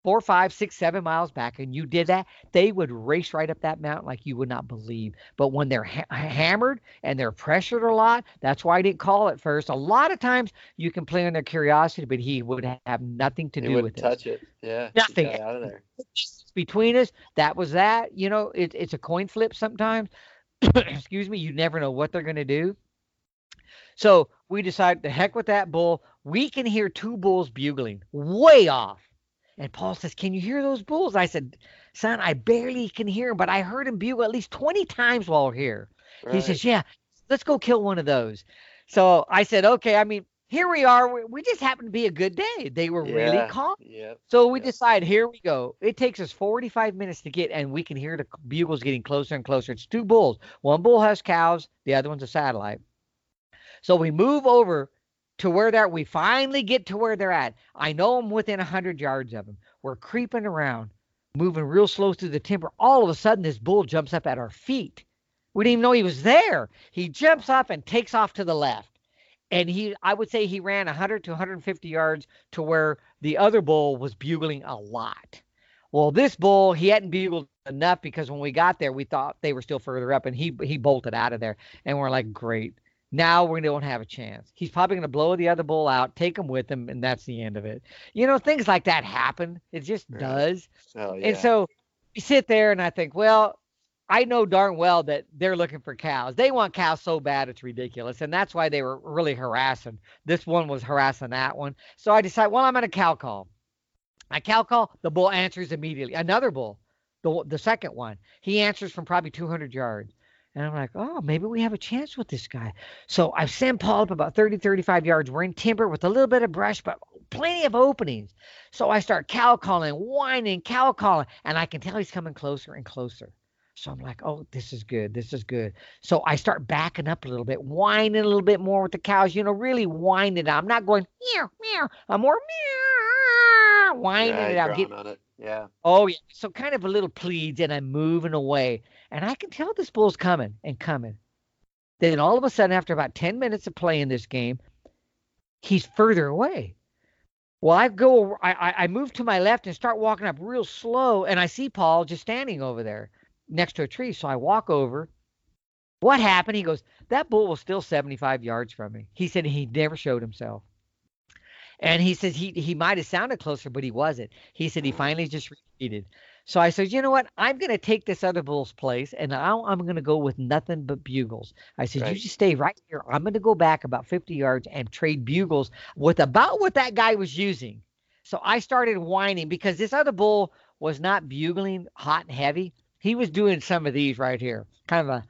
4, 5, 6, 7 miles back and you did that, they would race right up that mountain like you would not believe. But when they're hammered and they're pressured a lot, that's why I didn't call it first. A lot of times you can play on their curiosity, but he would have nothing to do with it. He wouldn't touch it. Yeah. Nothing. Out of there. Between us, that was that. You know, it's a coin flip sometimes. Excuse me, you never know what they're going to do. So we decide, the heck with that bull. We can hear two bulls bugling way off. And Paul says, can you hear those bulls? I said, son, I barely can hear them, but I heard him bugle at least 20 times while here. He says, yeah, let's go kill one of those. So I said, okay. I mean, here we are. We just happened to be a good day. They were really calm. Yep. So we decide, here we go. It takes us 45 minutes to get, and we can hear the bugles getting closer and closer. It's two bulls. One bull has cows. The other one's a satellite. So we move over to where they're at. We finally get to where they're at. I know I'm within 100 yards of them. We're creeping around, moving real slow through the timber. All of a sudden, this bull jumps up at our feet. We didn't even know he was there. He jumps up and takes off to the left. And I would say he ran 100 to 150 yards to where the other bull was bugling a lot. Well, this bull, he hadn't bugled enough because when we got there, we thought they were still further up, and he bolted out of there. And we're like, great. Now we don't have a chance. He's probably going to blow the other bull out, take him with him, and that's the end of it. You know, things like that happen. It just does. Oh, yeah. And so we sit there, and I think, well, I know darn well that they're looking for cows. They want cows so bad it's ridiculous, and that's why they were really harassing. This one was harassing that one. So I decide, well, I'm going to cow call. I cow call. The bull answers immediately. Another bull, the second one, he answers from probably 200 yards. And I'm like, oh, maybe we have a chance with this guy. So I send Paul up about 30, 35 yards. We're in timber with a little bit of brush, but plenty of openings. So I start cow calling, whining, cow calling, and I can tell he's coming closer and closer. So I'm like, oh, this is good. This is good. So I start backing up a little bit, whining a little bit more with the cows, you know, really whining. I'm not going, meow, meow. I'm more meow, whining it out. Getting on it. Yeah. Oh, yeah. So kind of a little pleads, and I'm moving away. And I can tell this bull's coming and coming. Then all of a sudden, after about 10 minutes of playing this game, he's further away. Well, I move to my left and start walking up real slow, and I see Paul just standing over there next to a tree. So I walk over. What happened? He goes, that bull was still 75 yards from me. He said he never showed himself. And he says he might have sounded closer, but he wasn't. He said he finally just retreated. So I said, you know what? I'm going to take this other bull's place, and now I'm going to go with nothing but bugles. I said, you just stay right here. I'm going to go back about 50 yards and trade bugles with about what that guy was using. So I started whining because this other bull was not bugling hot and heavy. He was doing some of these right here, kind of a.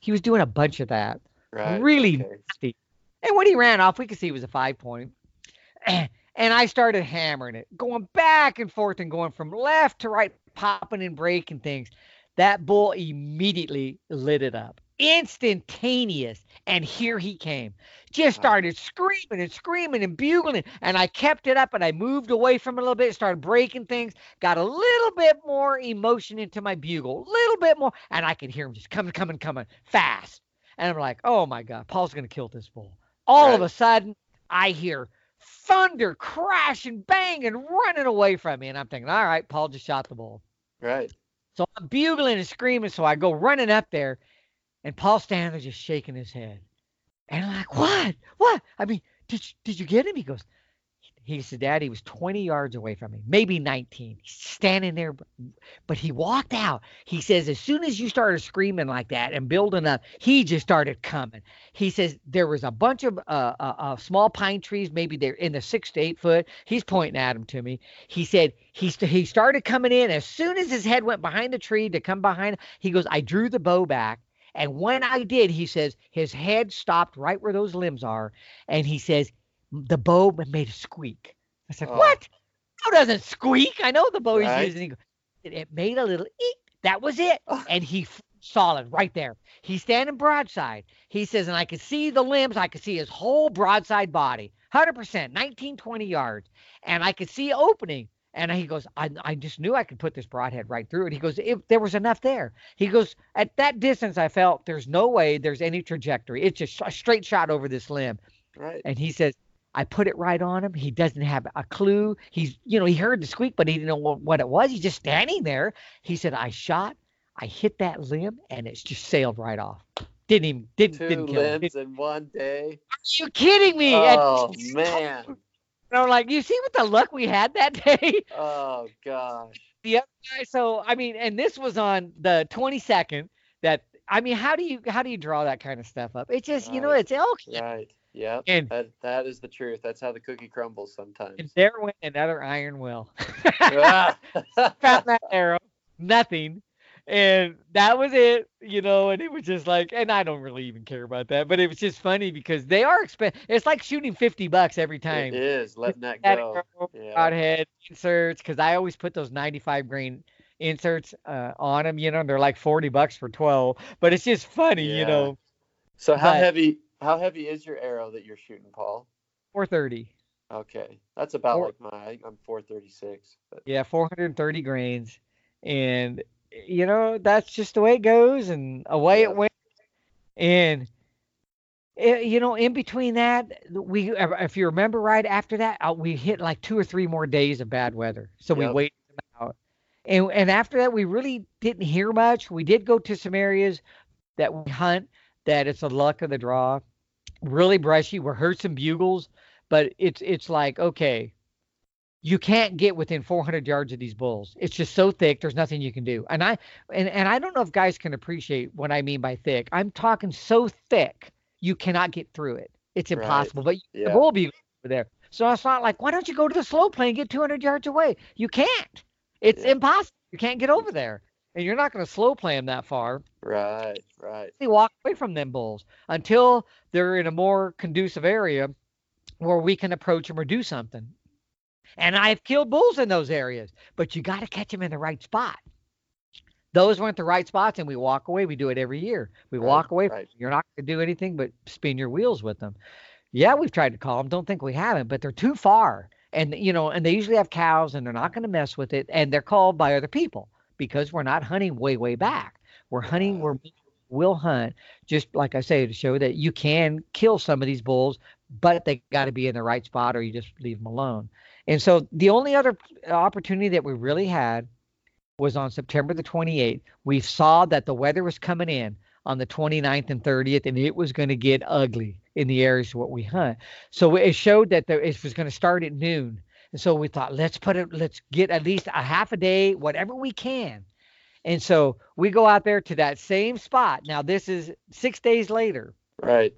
He was doing a bunch of that, really nasty. And when he ran off, we could see it was a 5-point. And I started hammering it, going back and forth and going from left to right, popping and breaking things. That bull immediately lit it up. Instantaneous, and here he came. Just started screaming and screaming and bugling, and I kept it up, and I moved away from it a little bit, started breaking things, got a little bit more emotion into my bugle, a little bit more, and I could hear him just coming fast. And I'm like, oh my God, Paul's gonna kill this bull. All of a sudden, I hear thunder crash and bang and running away from me, and I'm thinking, all right, Paul just shot the bull. Right. So I'm bugling and screaming, so I go running up there. And Paul standing there just shaking his head. And I'm like, what? What? I mean, did you get him? He goes, he said, Dad, he was 20 yards away from me, maybe 19. He's standing there, but he walked out. He says, as soon as you started screaming like that and building up, he just started coming. He says, there was a bunch of small pine trees, maybe they're in the 6 to 8 foot. He's pointing at them to me. He said, he started coming in. As soon as his head went behind the tree to come behind, he goes, I drew the bow back. And when I did, he says, his head stopped right where those limbs are. And he says, the bow made a squeak. I said, what? Bow doesn't squeak. I know the bow he's using. It made a little eek. That was it. And he saw it right there. He's standing broadside. He says, and I could see the limbs. I could see his whole broadside body, 100%, 19, 20 yards. And I could see opening. And he goes, I just knew I could put this broadhead right through it. He goes, there was enough there. He goes, at that distance, I felt there's no way there's any trajectory. It's just a straight shot over this limb. Right. And he says, I put it right on him. He doesn't have a clue. He heard the squeak, but he didn't know what it was. He's just standing there. He said, I hit that limb, and it just sailed right off. Didn't kill him. Two limbs in one day. Are you kidding me? Oh, man. And I'm like, you see what the luck we had that day? Oh, gosh. The other guy, so, I mean, and this was on the 22nd. That, I mean, how do you draw that kind of stuff up? It's just, you know, it's elk. Right. Yeah, and that is the truth. That's how the cookie crumbles sometimes. And there went another Iron Will. Found that arrow, nothing. And that was it, you know, and it was just like, and I don't really even care about that, but it was just funny because they are expensive. It's like shooting $50 every time. It is, letting that go. Broadhead inserts, because I always put those 95 grain inserts on them, you know, and they're like $40 for 12, but it's just funny, you know. So how heavy is your arrow that you're shooting, Paul? 430. Okay, that's about like mine. I'm 436. But. Yeah, 430 grains, and... you know, that's just the way it goes, and away it went. And you know, in between that, we, if you remember right, after that we hit like 2 or 3 more days of bad weather, so we waited out. And after that, we really didn't hear much. We did go to some areas that we hunt that it's the luck of the draw, really brushy. We heard some bugles, but it's like, okay, you can't get within 400 yards of these bulls. It's just so thick. There's nothing you can do. And I don't know if guys can appreciate what I mean by thick. I'm talking so thick, you cannot get through it. It's impossible. Right. But the bull will be over there. So I was not like, why don't you go to the slow plane and get 200 yards away? You can't. It's impossible. You can't get over there. And you're not going to slow play them that far. Right, right. They walk away from them bulls until they're in a more conducive area where we can approach them or do something. And I've killed bulls in those areas, but you got to catch them in the right spot. Those weren't the right spots, and we walk away. We do it every year. We walk away. Right. You're not going to do anything but spin your wheels with them. Yeah, we've tried to call them. Don't think we haven't, but they're too far. And, you know, and they usually have cows, and they're not going to mess with it. And they're called by other people because we're not hunting way, way back. We're hunting where we will hunt, just like I say, to show that you can kill some of these bulls, but they got to be in the right spot or you just leave them alone. And so the only other opportunity that we really had was on September the 28th. We saw that the weather was coming in on the 29th and 30th, and it was going to get ugly in the areas where we hunt. So it showed that it was going to start at noon. And so we thought, let's get at least a half a day, whatever we can. And so we go out there to that same spot. Now, this is 6 days later. Right.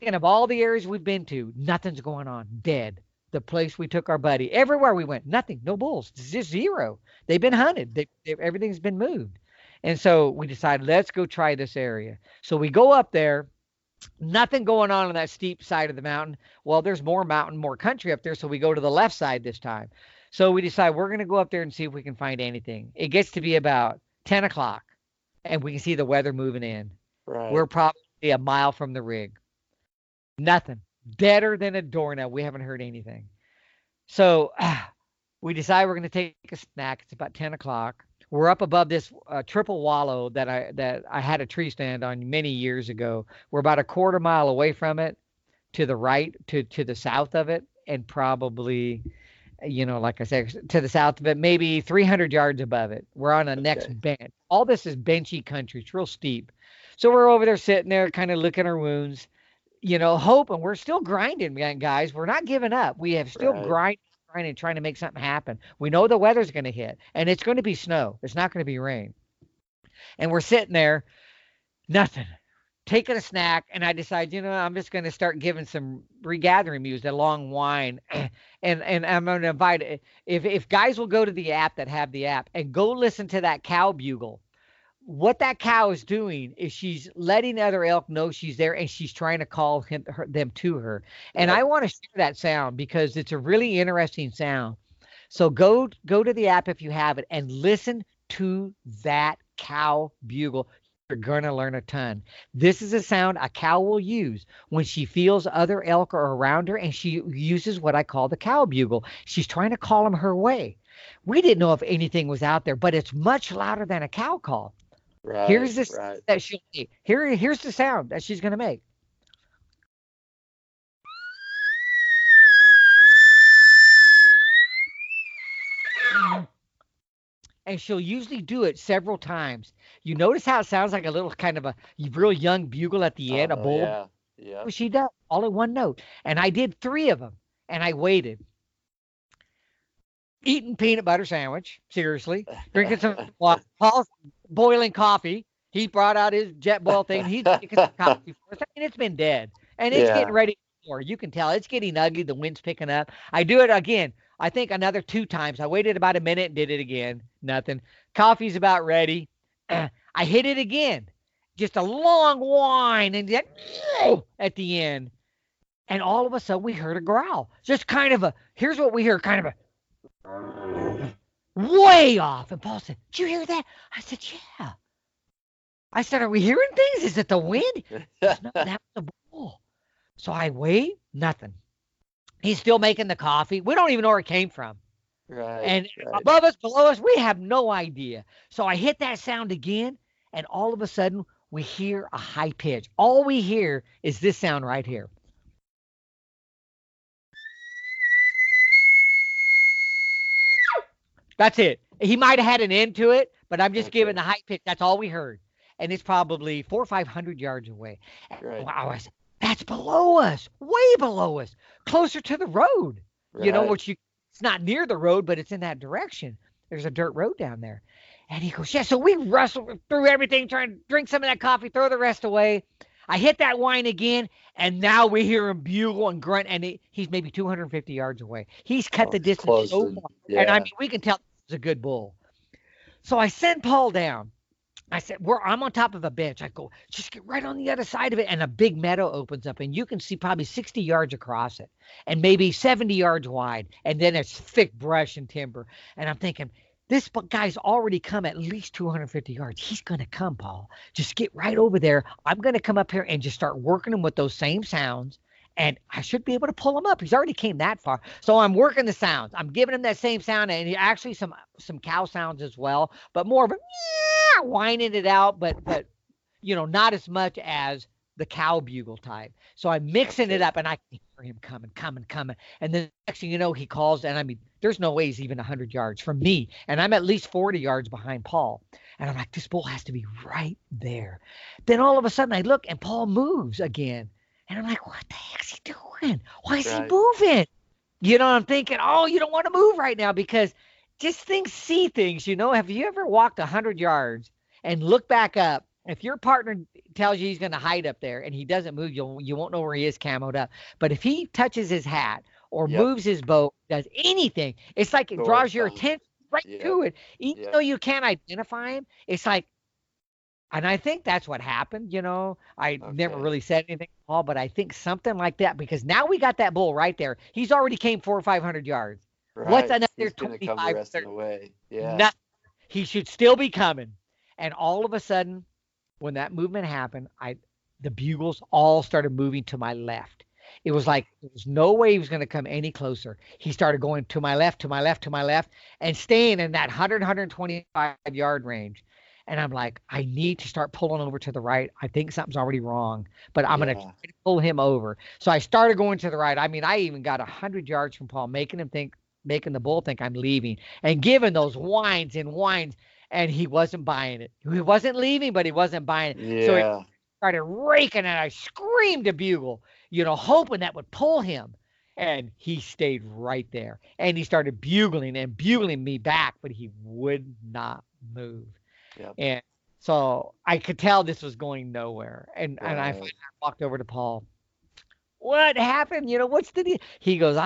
And of all the areas we've been to, nothing's going on. Dead. The place we took our buddy, everywhere we went, nothing, no bulls, just zero. They've been hunted. Everything's been moved. And so we decided, let's go try this area. So we go up there, nothing going on that steep side of the mountain. Well, there's more mountain, more country up there. So we go to the left side this time. So we decide we're going to go up there and see if we can find anything. It gets to be about 10 o'clock and we can see the weather moving in. Right. We're probably a mile from the rig. Nothing. Deader than a doornail. We haven't heard anything. So we decide we're going to take a snack. It's about 10 o'clock. We're up above this triple wallow that I had a tree stand on many years ago. We're about a quarter mile away from it, to the right, to the south of it, and probably, you know, like I said, to the south of it, maybe 300 yards above it. We're on the next bench. All this is benchy country. It's real steep. So we're over there sitting there kind of licking our wounds, you know, hope, and we're still grinding, guys. We're not giving up. We have still grinding, trying to make something happen. We know the weather's going to hit, and it's going to be snow. It's not going to be rain. And we're sitting there, nothing, taking a snack, and I decide, you know, I'm just going to start giving some regathering music, a long whine, and I'm going to invite, if guys will go to the app that have the app and go listen to that cow bugle. What that cow is doing is she's letting other elk know she's there, and she's trying to call them to her. And I want to share that sound because it's a really interesting sound. So go to the app if you have it and listen to that cow bugle. You're going to learn a ton. This is a sound a cow will use when she feels other elk are around her, and she uses what I call the cow bugle. She's trying to call them her way. We didn't know if anything was out there, but it's much louder than a cow call. Right, here's this that she'll make. Here's the sound that she's gonna make. And she'll usually do it several times. You notice how it sounds like a little kind of a real young bugle at the end, a bull. Yeah. Well, she does all in one note. And I did 3 of them, and I waited. Eating peanut butter sandwich, seriously, drinking some water, Paul's boiling coffee. He brought out his jet boil thing. He's drinking some coffee for us. I mean, it's been dead, and it's getting ready to more. You can tell it's getting ugly. The wind's picking up. I do it again. I think another two times. I waited about a minute and did it again. Nothing. Coffee's about ready. I hit it again. Just a long whine and that at the end. And all of a sudden we heard a growl. Just kind of a, here's what we hear, kind of a way off. And Paul said, "Did you hear that?" I said, "Yeah." I said, "Are we hearing things? Is it the wind?" No, that was a bull. So I wait, nothing. He's still making the coffee. We don't even know where it came from. Right, and right. Above us, below us, we have no idea. So I hit that sound again, and all of a sudden, we hear a high pitch. All we hear is this sound right here. That's it. He might have had an end to it, but I'm just giving the high pitch. That's all we heard. And it's probably 400 or 500 yards away. Right. Wow, I said, that's below us, way below us, closer to the road. Right. You know, it's not near the road, but it's in that direction. There's a dirt road down there. And he goes, yeah, so we rustled through everything, trying to drink some of that coffee, throw the rest away. I hit that wine again, and now we hear him bugle and grunt, and he's maybe 250 yards away. He's cut the distance so far. Yeah. And, I mean, we can tell it's a good bull. So I send Paul down. I said, I'm on top of a bench. I go, just get right on the other side of it. And a big meadow opens up, and you can see probably 60 yards across it and maybe 70 yards wide. And then it's thick brush and timber. And I'm thinking, this guy's already come at least 250 yards. He's going to come, Paul. Just get right over there. I'm going to come up here and just start working him with those same sounds. And I should be able to pull him up. He's already came that far. So I'm working the sounds. I'm giving him that same sound, and actually some cow sounds as well, but more of a whining it out, but you know, not as much as the cow bugle type. So I'm mixing it up, and I can hear him coming. And then next thing you know, he calls, and I mean, there's no way he's even 100 yards from me, and I'm at least 40 yards behind Paul. And I'm like, this bull has to be right there. Then all of a sudden I look, and Paul moves again. And I'm like, what the heck's he doing? Why is he moving? You know, I'm thinking, oh, you don't want to move right now because just things see things, you know. Have you ever walked 100 yards and look back up? If your partner tells you he's going to hide up there and he doesn't move, you won't know where he is camoed up. But if he touches his hat or moves his boat, does anything, it's like it draws your attention right to it. Even though you can't identify him, it's like, and I think that's what happened, you know. I never really said anything at all, but I think something like that, because now we got that bull right there. He's already came 400 or 500 yards. Right. What's another 25? Yeah. Nothing. He should still be coming. And all of a sudden, when that movement happened, the bugles all started moving to my left. It was like there was no way he was going to come any closer. He started going to my left, and staying in that 100, 125-yard range. And I'm like, I need to start pulling over to the right. I think something's already wrong, but I'm going to try to pull him over. So I started going to the right. I mean, I even got 100 yards from Paul, making the bull think I'm leaving and giving those whines. And he wasn't buying it. He wasn't leaving, but he wasn't buying it. Yeah. So he started raking, and I screamed a bugle, you know, hoping that would pull him. And he stayed right there. And he started bugling me back, but he would not move. Yep. And so I could tell this was going nowhere. And I finally walked over to Paul. What happened? You know, what's the deal? He goes,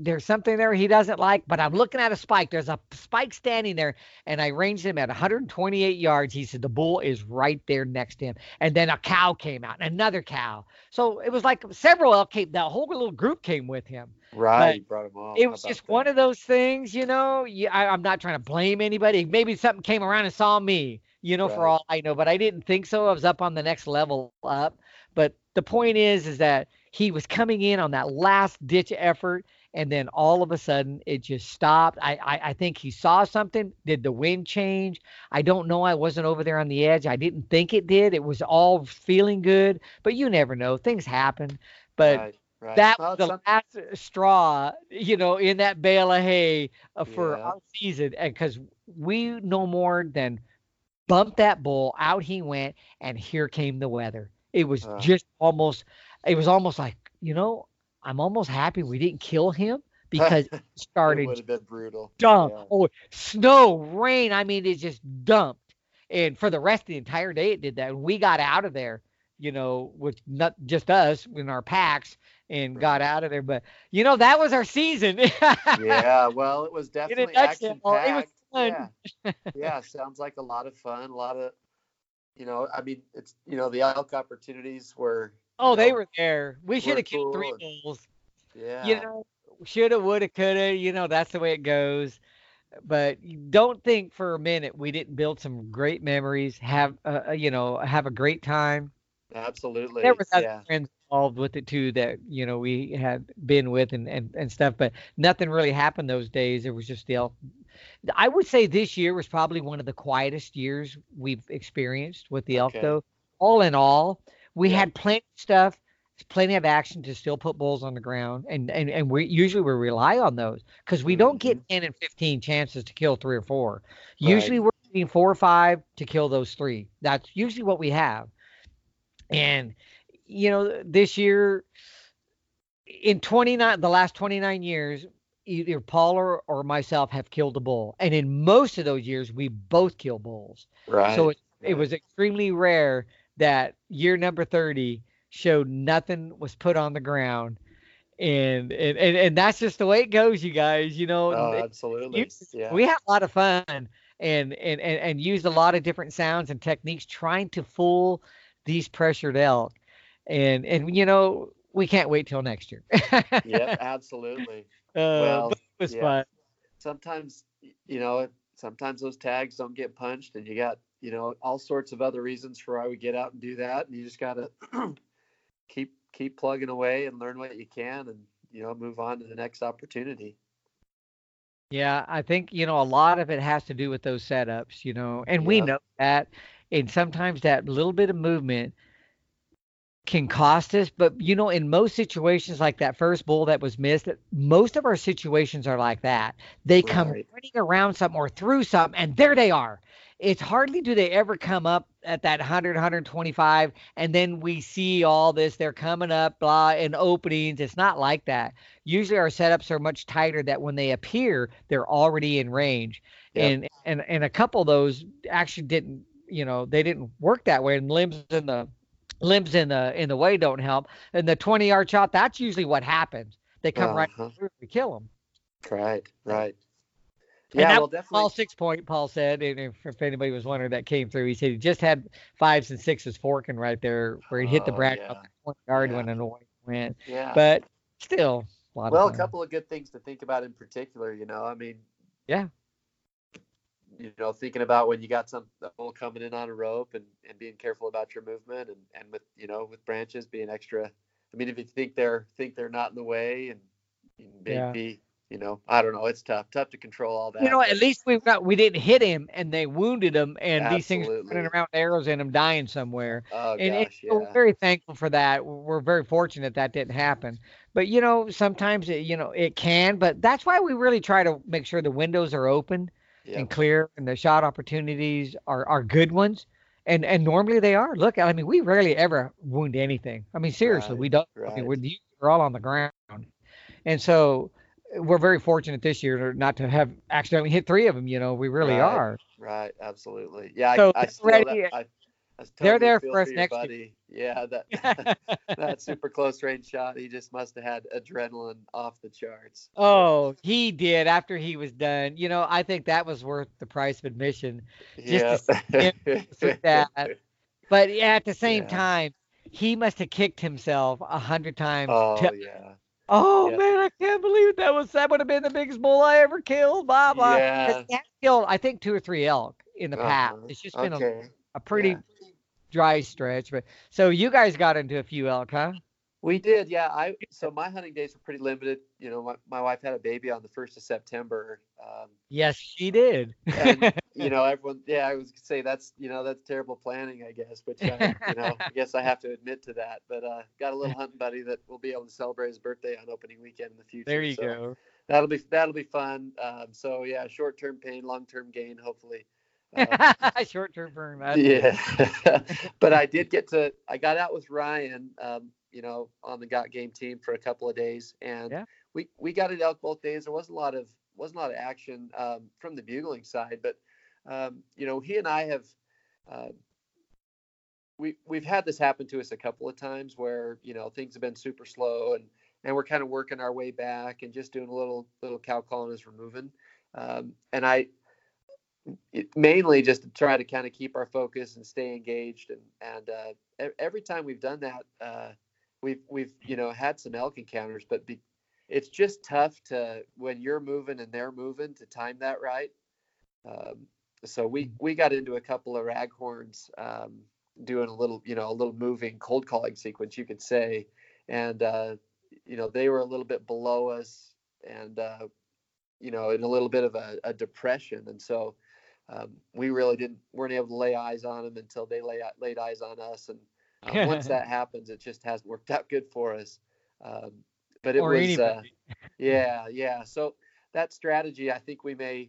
there's something there he doesn't like, but I'm looking at a spike. There's a spike standing there. And I ranged him at 128 yards. He said, the bull is right there next to him. And then a cow came out, another cow. So it was like several elk came. That whole little group came with him. Right. Brought him on. It was just one of those things, you know. I'm not trying to blame anybody. Maybe something came around and saw me, you know, for all I know. But I didn't think so. I was up on the next level up. But the point is that he was coming in on that last ditch effort, and then all of a sudden it just stopped. I think he saw something. Did the wind change? I don't know. I wasn't over there on the edge. I didn't think it did. It was all feeling good, but you never know. Things happen. But that was the last straw, you know, in that bale of hay for our season, because we no more than bumped that bull. Out he went, and here came the weather. It was almost like, you know, I'm almost happy we didn't kill him, because it started. It would have been brutal. Dump. Yeah. Oh, snow, rain. I mean, it just dumped. And for the rest of the entire day, it did that. And we got out of there you know, with not just us in our packs and got out of there. But, you know, that was our season. Yeah, well, it was definitely action-packed. It was fun. Yeah. Yeah, sounds like a lot of fun, a lot of, you know, I mean, it's, you know, the elk opportunities were. Oh, you know, they were there. We should have killed three bulls. Yeah. You know, shoulda, woulda, coulda, you know, that's the way it goes. But don't think for a minute we didn't build some great memories, have a great time. Absolutely. There were other friends involved with it too that, you know, we had been with and stuff, but nothing really happened those days. It was just the elk. I would say this year was probably one of the quietest years we've experienced with the elk, though. All in all, we had plenty of stuff, plenty of action to still put bulls on the ground, and we usually we rely on those because we don't get 10 and 15 chances to kill three or four. Right. Usually we're getting 4 or 5 to kill those three. That's usually what we have. And you know, this year in the last 29 years, either Paul or myself have killed a bull, and in most of those years we both kill bulls. Right. So it was extremely rare that year number 30 showed nothing was put on the ground, and that's just the way it goes, you guys. You know, absolutely. We had a lot of fun and used a lot of different sounds and techniques trying to fool these pressured elk, and you know, we can't wait till next year. Yeah, absolutely. Well, it was fun. Sometimes, you know, sometimes those tags don't get punched, and you got, you know, all sorts of other reasons for why we get out and do that, and you just gotta keep plugging away and learn what you can, and, you know, move on to the next opportunity. Yeah, I think, you know, a lot of it has to do with those setups, you know, and we know that, and sometimes that little bit of movement can cost us. But, you know, in most situations, like that first bull that was missed, most of our situations are like that. They come running around something or through something, and there they are. It's hardly do they ever come up at that 100, 125, and then we see all this. They're coming up, blah, and openings. It's not like that. Usually our setups are much tighter that when they appear, they're already in range. Yep. And a couple of those actually didn't, you know, they didn't work that way. And limbs in the way don't help. And the 20-yard shot, that's usually what happens. They come right through, we kill them. Right. Yeah, and that was Paul 6 point, Paul said, and if anybody was wondering that came through, he said he just had 5s and 6s forking right there where he hit the bracket on that 1 yard when an away went. Yeah. But still a lot of fun. A couple of good things to think about in particular, you know. I mean, you know, thinking about when you got some bull coming in on a rope and being careful about your movement and with, you know, with branches being extra. I mean, if you think they're not in the way and maybe you know, I don't know. It's tough to control all that. You know, at least we didn't hit him and they wounded him, and these things were running around arrows in him, dying somewhere. We're very thankful for that. We're very fortunate that didn't happen. But you know, sometimes it can. But that's why we really try to make sure the windows are open and clear, and the shot opportunities are good ones. And normally they are. Look, I mean, we rarely ever wound anything. I mean, seriously, we don't. I mean, we're all on the ground, and so. We're very fortunate this year not to have accidentally hit 3 of them. You know, we really are. Right. Absolutely. Yeah. So they're there for us next year. Yeah. That super close range shot. He just must've had adrenaline off the charts. Oh, he did after he was done. You know, I think that was worth the price of admission. Just to see that. But at the same time, he must've kicked himself 100 times. Man, I can't believe it. That would have been the biggest bull I ever killed. Blah blah. Yeah. He killed, I think, 2 or 3 elk in the past. It's just been a pretty dry stretch. But so you guys got into a few elk, huh? We did, yeah. So my hunting days were pretty limited. You know, my wife had a baby on the 1st of September. Yes, she did. And, you know, everyone. Yeah, I was gonna say that's terrible planning, I guess. Which I guess I have to admit to that. But got a little hunting buddy that will be able to celebrate his birthday on opening weekend in the future. There you go. That'll be fun. So yeah, short-term pain, long-term gain, hopefully. Short-term burn. But I got out with Ryan. You know, on the Got Game team for a couple of days, and we got it elk both days. There wasn't a lot of action from the bugling side, but you know, he and I have we've had this happen to us a couple of times where, you know, things have been super slow and we're kind of working our way back and just doing a little cow calling as we're moving. Mainly just to try to kind of keep our focus and stay engaged. And every time we've done that, we've, you know, had some elk encounters, but it's just tough to, when you're moving and they're moving, to time that right. So we got into a couple of raghorns, doing a little moving cold calling sequence, you could say. And, you know, they were a little bit below us and, you know, in a little bit of a depression. And so we really weren't able to lay eyes on them until they laid eyes on us. And once that happens, it just hasn't worked out good for us. But it was, yeah. So that strategy, I think we may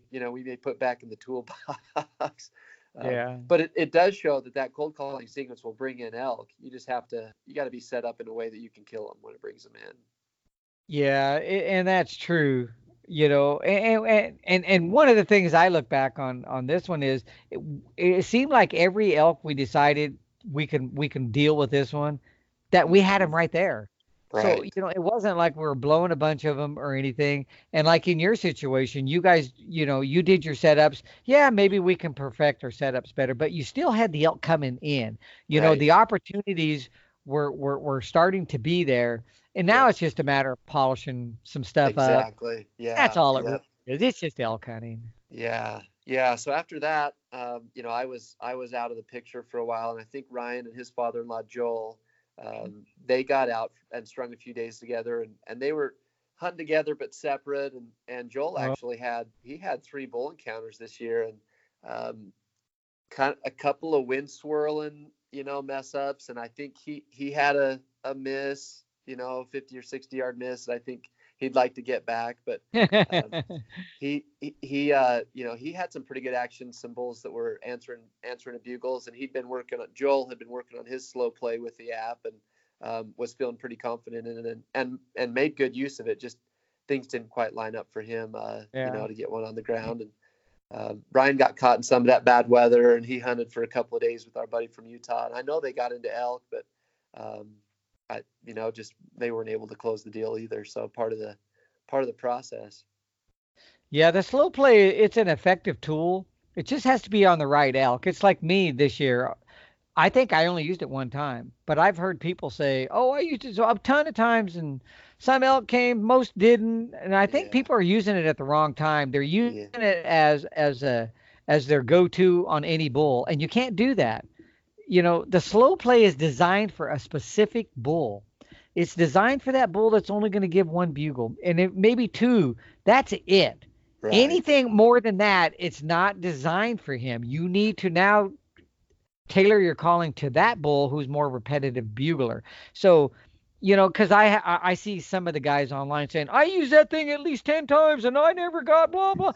put back in the toolbox. But it does show that cold calling sequence will bring in elk. You just got to be set up in a way that you can kill them when it brings them in. Yeah. And that's true. You know, and one of the things I look back on this one is it seemed like every elk we decided we can deal with this one, that we had them right there. Right. So, you know, it wasn't like we were blowing a bunch of them or anything. And like in your situation, you guys, you know, you did your setups. Yeah, maybe we can perfect our setups better, but you still had the elk coming in. You know, the opportunities were starting to be there. And now it's just a matter of polishing some stuff up. Exactly. Yeah. That's all it really is. It's just elk hunting. Yeah. Yeah. So after that, you know, I was out of the picture for a while, and I think Ryan and his father-in-law Joel, they got out and strung a few days together, and they were hunting together but separate. And Joel actually had three bull encounters this year, and kind of a couple of wind swirling, you know, mess ups, and I think he had a miss. You know, 50 or 60 yard miss. I think he'd like to get back, but he you know, he had some pretty good action, some bulls that were answering the bugles, and Joel had been working on his slow play with the app, and was feeling pretty confident in it, and made good use of it. Just things didn't quite line up for him, you know, to get one on the ground. And Brian got caught in some of that bad weather, and he hunted for a couple of days with our buddy from Utah. And I know they got into elk, but you know, just they weren't able to close the deal either. So part of the process. Yeah, the slow play, it's an effective tool. It just has to be on the right elk. It's like me this year. I think I only used it one time, but I've heard people say, "Oh, I used it a ton of times, and some elk came, most didn't." And I think people are using it at the wrong time. They're using it as their go-to on any bull, and you can't do that. You know, the slow play is designed for a specific bull. It's designed for that bull that's only going to give one bugle, and it maybe two. That's it. Right. Anything more than that, it's not designed for him. You need to now tailor your calling to that bull who's more repetitive bugler. So, you know, because I see some of the guys online saying, "I used that thing at least 10 times, and I never got blah, blah."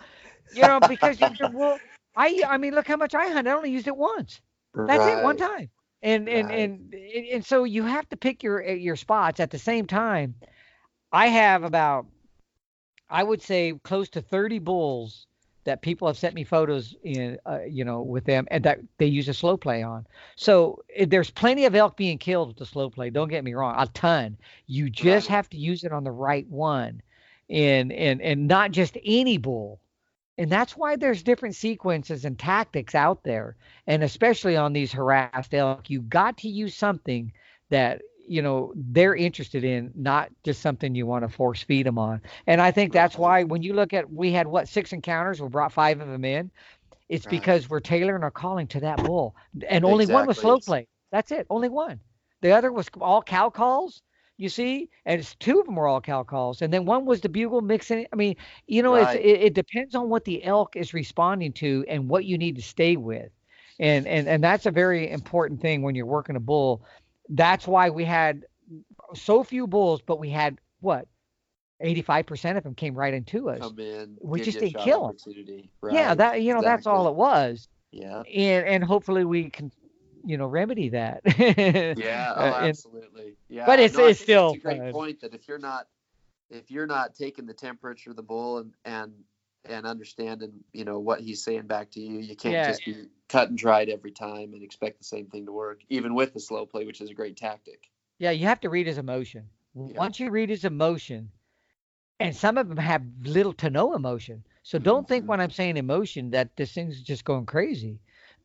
You know, because well, I mean, look how much I hunt. I only used it once. That's it, one time. And so you have to pick your spots. At the same time, I have about, I would say, close to 30 bulls that people have sent me photos in, you know, with them, and that they use a slow play on. So there's plenty of elk being killed with the slow play. Don't get me wrong, a ton. You just have to use it on the right one, and not just any bull. And that's why there's different sequences and tactics out there. And especially on these harassed elk, you got to use something that, you know, they're interested in, not just something you want to force feed them on. And I think that's why when you look at, we had what, 6 encounters, we brought 5 of them in. It's because we're tailoring our calling to that bull. And only one was slow play. That's it. Only one. The other was all cow calls. You see, and it's 2 of them were all cow calls, and then one was the bugle mixing. I mean, you know, it depends on what the elk is responding to and what you need to stay with, and that's a very important thing when you're working a bull. That's why we had so few bulls, but we had what, 85% of them came right into us. Come in, we just didn't kill them. Right. Yeah, that, you know, that's all it was. Yeah, and hopefully we can, you know, remedy that. Yeah, absolutely. Yeah, but it's still a great point that if you're not taking the temperature of the bull and and understanding, you know, what he's saying back to you. You can't just be cut and dried every time and expect the same thing to work, even with the slow play, which is a great tactic. Yeah, you have to read his emotion. Yeah. Once you read his emotion, and some of them have little to no emotion. So don't think when I'm saying emotion that this thing's just going crazy.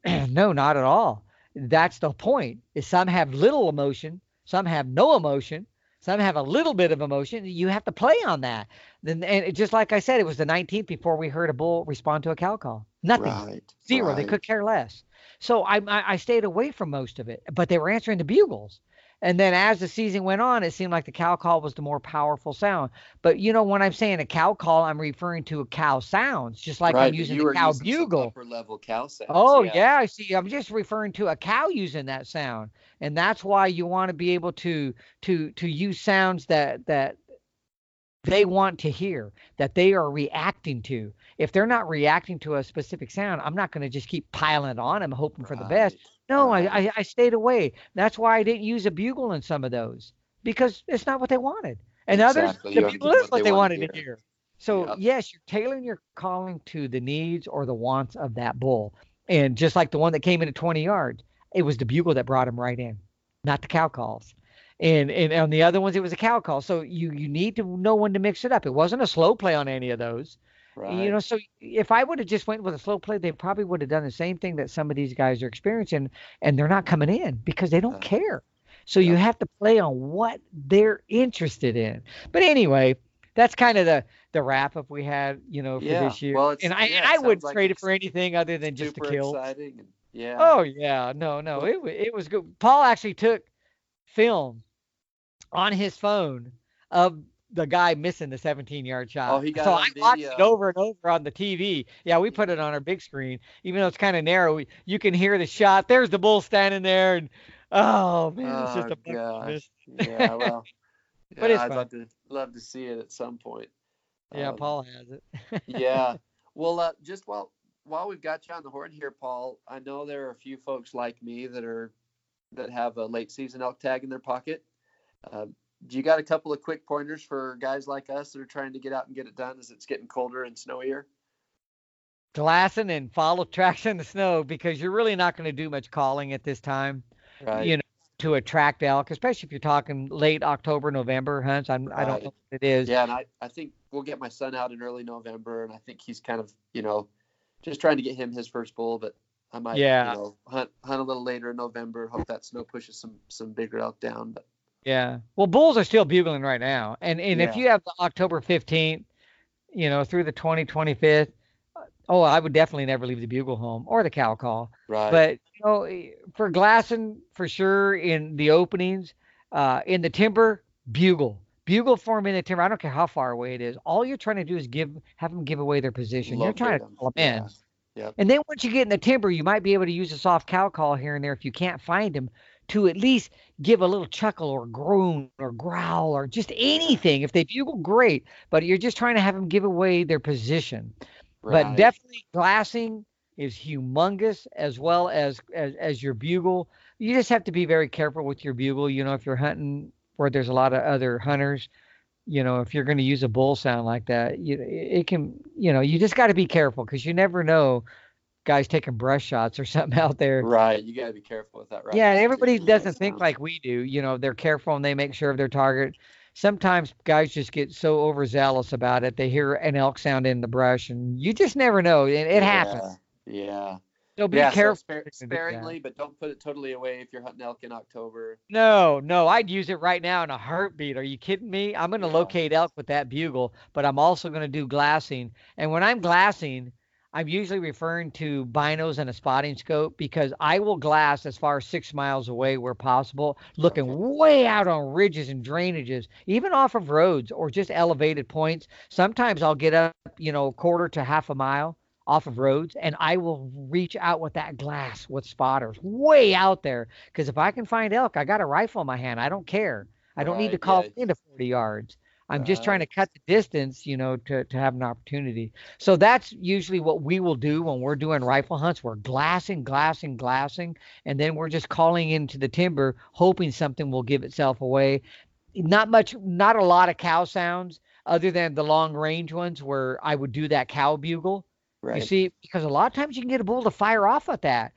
No, not at all. That's the point, is some have little emotion, some have no emotion, some have a little bit of emotion. You have to play on that. Then, and just like I said, it was the 19th before we heard a bull respond to a cow call. Nothing. Right, zero. Right. They could care less. So I stayed away from most of it, but they were answering the bugles. And then as the season went on, it seemed like the cow call was the more powerful sound. But, you know, when I'm saying a cow call, I'm referring to a cow sounds, just like I'm using the cow bugle. Upper level cow sounds. Oh, yeah. I see. I'm just referring to a cow using that sound. And that's why you want to be able to use sounds that they want to hear, that they are reacting to. If they're not reacting to a specific sound, I'm not going to just keep piling on them, hoping for the best. No, I stayed away. That's why I didn't use a bugle in some of those, because it's not what they wanted. And others, the bugle is what they wanted to hear. So yes, you're tailoring your calling to the needs or the wants of that bull. And just like the one that came in at 20 yards, it was the bugle that brought him right in, not the cow calls. And on the other ones, it was a cow call. So you need to know when to mix it up. It wasn't a slow play on any of those. Right. You know, so if I would have just went with a slow play, they probably would have done the same thing that some of these guys are experiencing, and they're not coming in because they don't care. So you have to play on what they're interested in. But anyway, that's kind of the wrap up we had, you know, for this year. Well, I wouldn't trade it for anything other than just the kill. Exciting. Yeah. Oh yeah. No, it was good. Paul actually took film on his phone of the guy missing the 17-yard shot. Oh, he got so I watched it over and over on the TV. Yeah, we put it on our big screen, even though it's kind of narrow. You can hear the shot. There's the bull standing there, and oh man, it's just a gosh. Yeah, well, yeah, but it's I'd love to see it at some point. Yeah, Paul has it. Yeah, well, just while we've got you on the horn here, Paul, I know there are a few folks like me that have a late season elk tag in their pocket. Do you got a couple of quick pointers for guys like us that are trying to get out and get it done as it's getting colder and snowier? Glassing and follow tracks in the snow, because you're really not going to do much calling at this time, you know, to attract elk, especially if you're talking late October, November hunts. I don't know what it is. Yeah, and I think we'll get my son out in early November, and I think he's kind of, you know, just trying to get him his first bull, but I might, you know, hunt a little later in November. Hope that snow pushes some bigger elk down, but. Yeah. Well, bulls are still bugling right now. And if you have the October 15th, you know, through the 25th, I would definitely never leave the bugle home or the cow call. Right. But, you know, for glassing, for sure, in the openings, in the timber, bugle. Bugle for them in the timber. I don't care how far away it is. All you're trying to do is have them give away their position. You're trying to call them in. Yeah. And then once you get in the timber, you might be able to use a soft cow call here and there if you can't find them, to at least give a little chuckle or groan or growl or just anything. If they bugle, great, but you're just trying to have them give away their position. Right. But definitely glassing is humongous, as well as your bugle. You just have to be very careful with your bugle. You know, if you're hunting where there's a lot of other hunters, you know, if you're going to use a bull sound like that, it can, you know, you just got to be careful, because you never know. Guys taking brush shots or something out there. Right. You got to be careful with that. Right. Yeah. And everybody doesn't think like we do. You know, they're careful and they make sure of their target. Sometimes guys just get so overzealous about it. They hear an elk sound in the brush, and you just never know. It happens. Yeah. So be careful. So sparingly, but don't put it totally away if you're hunting elk in October. No, I'd use it right now in a heartbeat. Are you kidding me? I'm going to locate elk with that bugle, but I'm also going to do glassing. And when I'm glassing, I'm usually referring to binos and a spotting scope, because I will glass as far as 6 miles away where possible, looking way out on ridges and drainages, even off of roads or just elevated points. Sometimes I'll get up, you know, a quarter to half a mile off of roads, and I will reach out with that glass with spotters way out there, because if I can find elk, I got a rifle in my hand. I don't care. I don't need to call into 40 yards. I'm just trying to cut the distance, you know, to have an opportunity. So that's usually what we will do when we're doing rifle hunts. We're glassing, and then we're just calling into the timber, hoping something will give itself away. Not a lot of cow sounds. other than the long range ones where I would do that cow bugle. Right. You see, because a lot of times you can get a bull to fire off at that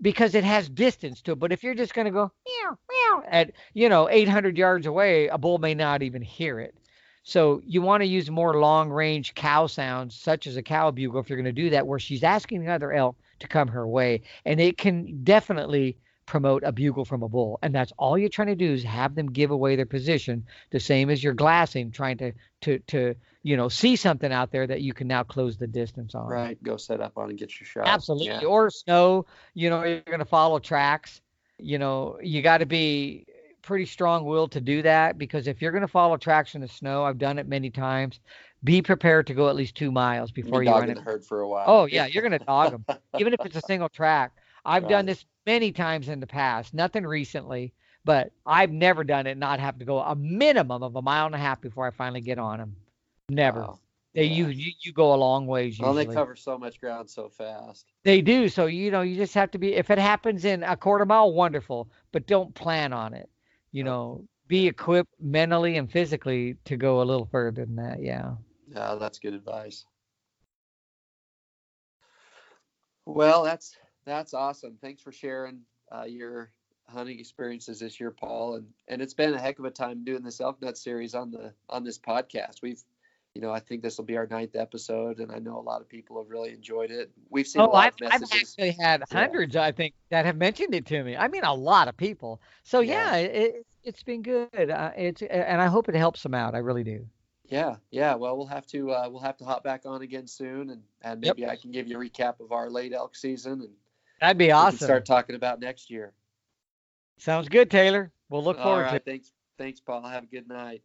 because it has distance to it. But if you're just going to go meow, meow, at, you know, 800 yards away, a bull may not even hear it. So you want to use more long range cow sounds, such as a cow bugle, if you're going to do that, where she's asking another elk to come her way. And it can definitely promote a bugle from a bull. And that's all you're trying to do, is have them give away their position, the same as you're glassing, trying to you know, see something out there that you can now close the distance on. Right. Go set up on and get your shot. Absolutely. Yeah. Or snow, you know, you're going to follow tracks. You know, you got to be pretty strong-willed to do that, because if you're going to follow tracks in the snow, I've done it many times, be prepared to go at least 2 miles before you run it. Herd for a while. Oh yeah. You're going to dog them. Even if it's a single track. I've done this many times in the past, nothing recently, but I've never done it not have to go a minimum of 1.5 miles before I finally get on them. Never. Wow. You go a long ways. Usually. Well, they cover so much ground so fast. They do. So, you know, you just have to be, if it happens in a 1/4 mile, wonderful, but don't plan on it. You know, be equipped mentally and physically to go a little further than that. Yeah. Yeah, that's good advice. Well, that's awesome. Thanks for sharing your hunting experiences this year, Paul. And it's been a heck of a time doing this Elk Nuts series on this podcast. We've, you know, I think this will be our 9th episode, and I know a lot of people have really enjoyed it. We've seen a lot of messages. I've actually had hundreds, I think, that have mentioned it to me. I mean, a lot of people. So it's been good. And I hope it helps them out. I really do. Yeah. Well, we'll have to hop back on again soon, and maybe I can give you a recap of our late elk season, and that'd be awesome. We can start talking about next year. Sounds good, Taylor. We'll look forward to it. Thanks, Paul. Have a good night.